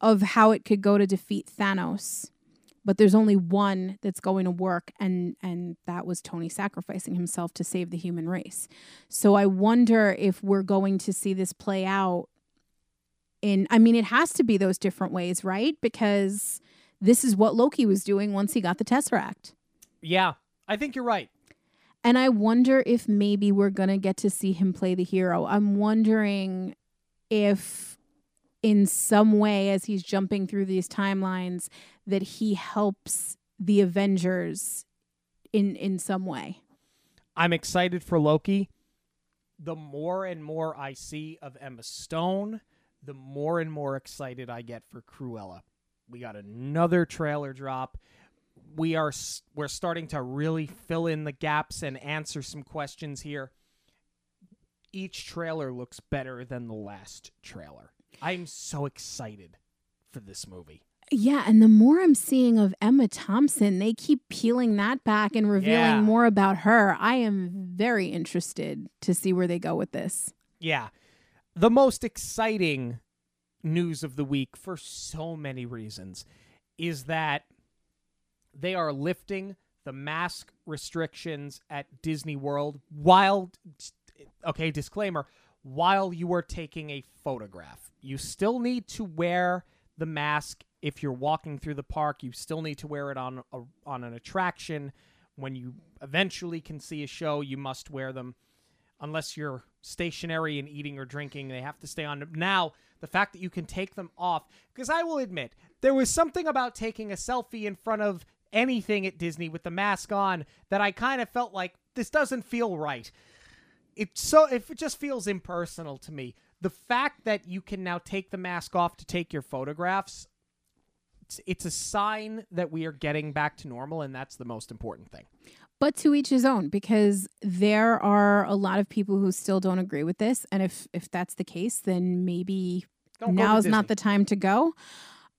of how it could go to defeat Thanos. But there's only one that's going to work, and, and that was Tony sacrificing himself to save the human race. So I wonder if we're going to see this play out in, I mean, it has to be those different ways, right? Because this is what Loki was doing once he got the Tesseract. Yeah, I think you're right. And I wonder if maybe we're going to get to see him play the hero. I'm wondering if in some way, as he's jumping through these timelines, that he helps the Avengers in, in some way. I'm excited for Loki. The more and more I see of Emma Stone, the more and more excited I get for Cruella. We got another trailer drop. We are we're starting to really fill in the gaps and answer some questions here. Each trailer looks better than the last trailer. I'm so excited for this movie. Yeah, and the more I'm seeing of Emma Thompson, they keep peeling that back and revealing yeah. more about her. I am very interested to see where they go with this. Yeah. The most exciting news of the week, for so many reasons, is that they are lifting the mask restrictions at Disney World while, okay, disclaimer, while you are taking a photograph. You still need to wear the mask if you're walking through the park, you still need to wear it on a, on an attraction. When you eventually can see a show, you must wear them. Unless you're stationary and eating or drinking, they have to stay on. Now, the fact that you can take them off, because I will admit, there was something about taking a selfie in front of anything at Disney with the mask on that I kind of felt like, this doesn't feel right. It, so, if it just feels impersonal to me. The fact that you can now take the mask off to take your photographs, it's, it's a sign that we are getting back to normal, and that's the most important thing. But to each his own, because there are a lot of people who still don't agree with this. And if, if that's the case, then maybe now's not the time to go.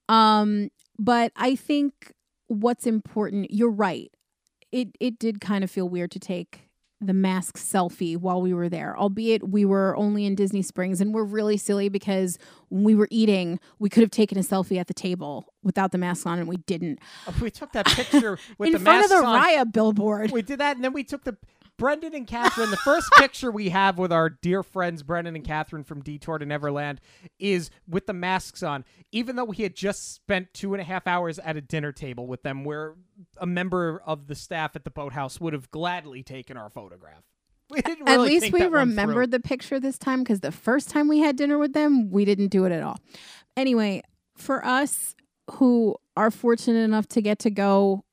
Um, but I think what's important, you're right. It, it did kind of feel weird to take the mask selfie while we were there, albeit we were only in Disney Springs, and we're really silly because when we were eating, we could have taken a selfie at the table without the mask on, and we didn't. We took that picture with the mask on. In front of the Raya billboard. We did that, and then we took the... Brendan and Catherine, the first picture we have with our dear friends Brendan and Catherine from Detour to Neverland is with the masks on, even though we had just spent two and a half hours at a dinner table with them where a member of the staff at the boathouse would have gladly taken our photograph. We didn't really at least think we that remembered the picture this time, because the first time we had dinner with them, we didn't do it at all. Anyway, for us who are fortunate enough to get to go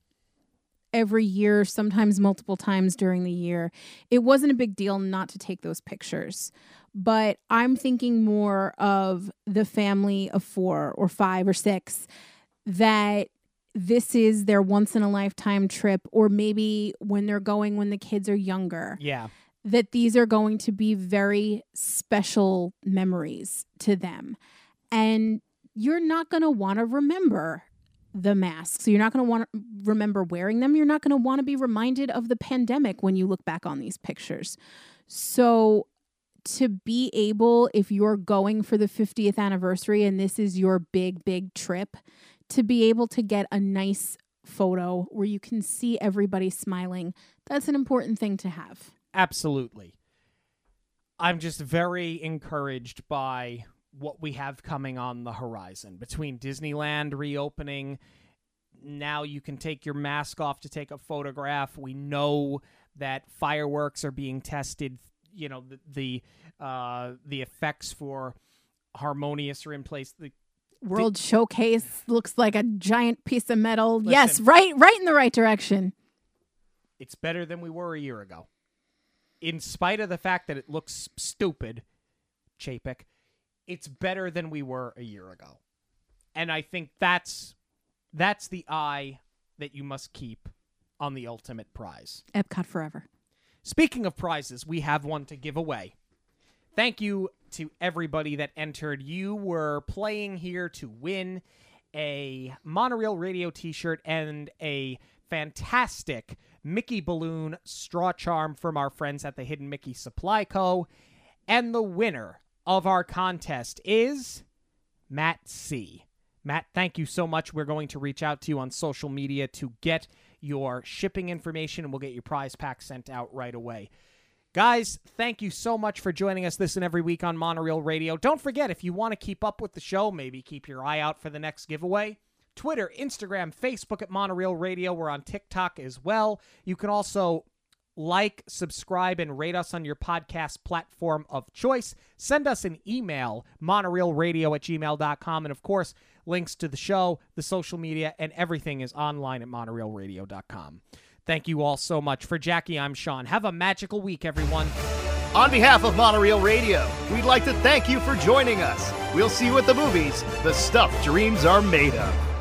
every year, sometimes multiple times during the year, it wasn't a big deal not to take those pictures. But I'm thinking more of the family of four or five or six that this is their once in a lifetime trip, or maybe when they're going when the kids are younger. Yeah. That these are going to be very special memories to them. And you're not going to want to remember the masks. So you're not going to want to remember wearing them. You're not going to want to be reminded of the pandemic when you look back on these pictures. So to be able, if you're going for the fiftieth anniversary and this is your big, big trip, to be able to get a nice photo where you can see everybody smiling, that's an important thing to have. Absolutely. I'm just very encouraged by what we have coming on the horizon between Disneyland reopening. Now you can take your mask off to take a photograph. We know that fireworks are being tested. You know, the, the, uh, the effects for Harmonious are in place. The World the, Showcase looks like a giant piece of metal. Listen, yes. Right. Right in the right direction. It's better than we were a year ago. In spite of the fact that it looks stupid, Chapek, it's better than we were a year ago. And I think that's that's the eye that you must keep on the ultimate prize. Epcot forever. Speaking of prizes, we have one to give away. Thank you to everybody that entered. You were playing here to win a Monorail Radio t-shirt and a fantastic Mickey balloon straw charm from our friends at the Hidden Mickey Supply Co. And the winner of our contest is Matt C. Matt, thank you so much. We're going to reach out to you on social media to get your shipping information, and we'll get your prize pack sent out right away. Guys, thank you so much for joining us this and every week on Monorail Radio. Don't forget, if you want to keep up with the show, maybe keep your eye out for the next giveaway. Twitter, Instagram, Facebook at Monorail Radio. We're on TikTok as well. You can also like, subscribe, and rate us on your podcast platform of choice. Send us an email, monorail radio at gmail dot com. And, of course, links to the show, the social media, and everything is online at monorail radio dot com. Thank you all so much. For Jackie, I'm Sean. Have a magical week, everyone. On behalf of Monorail Radio, we'd like to thank you for joining us. We'll see you at the movies, the stuff dreams are made of.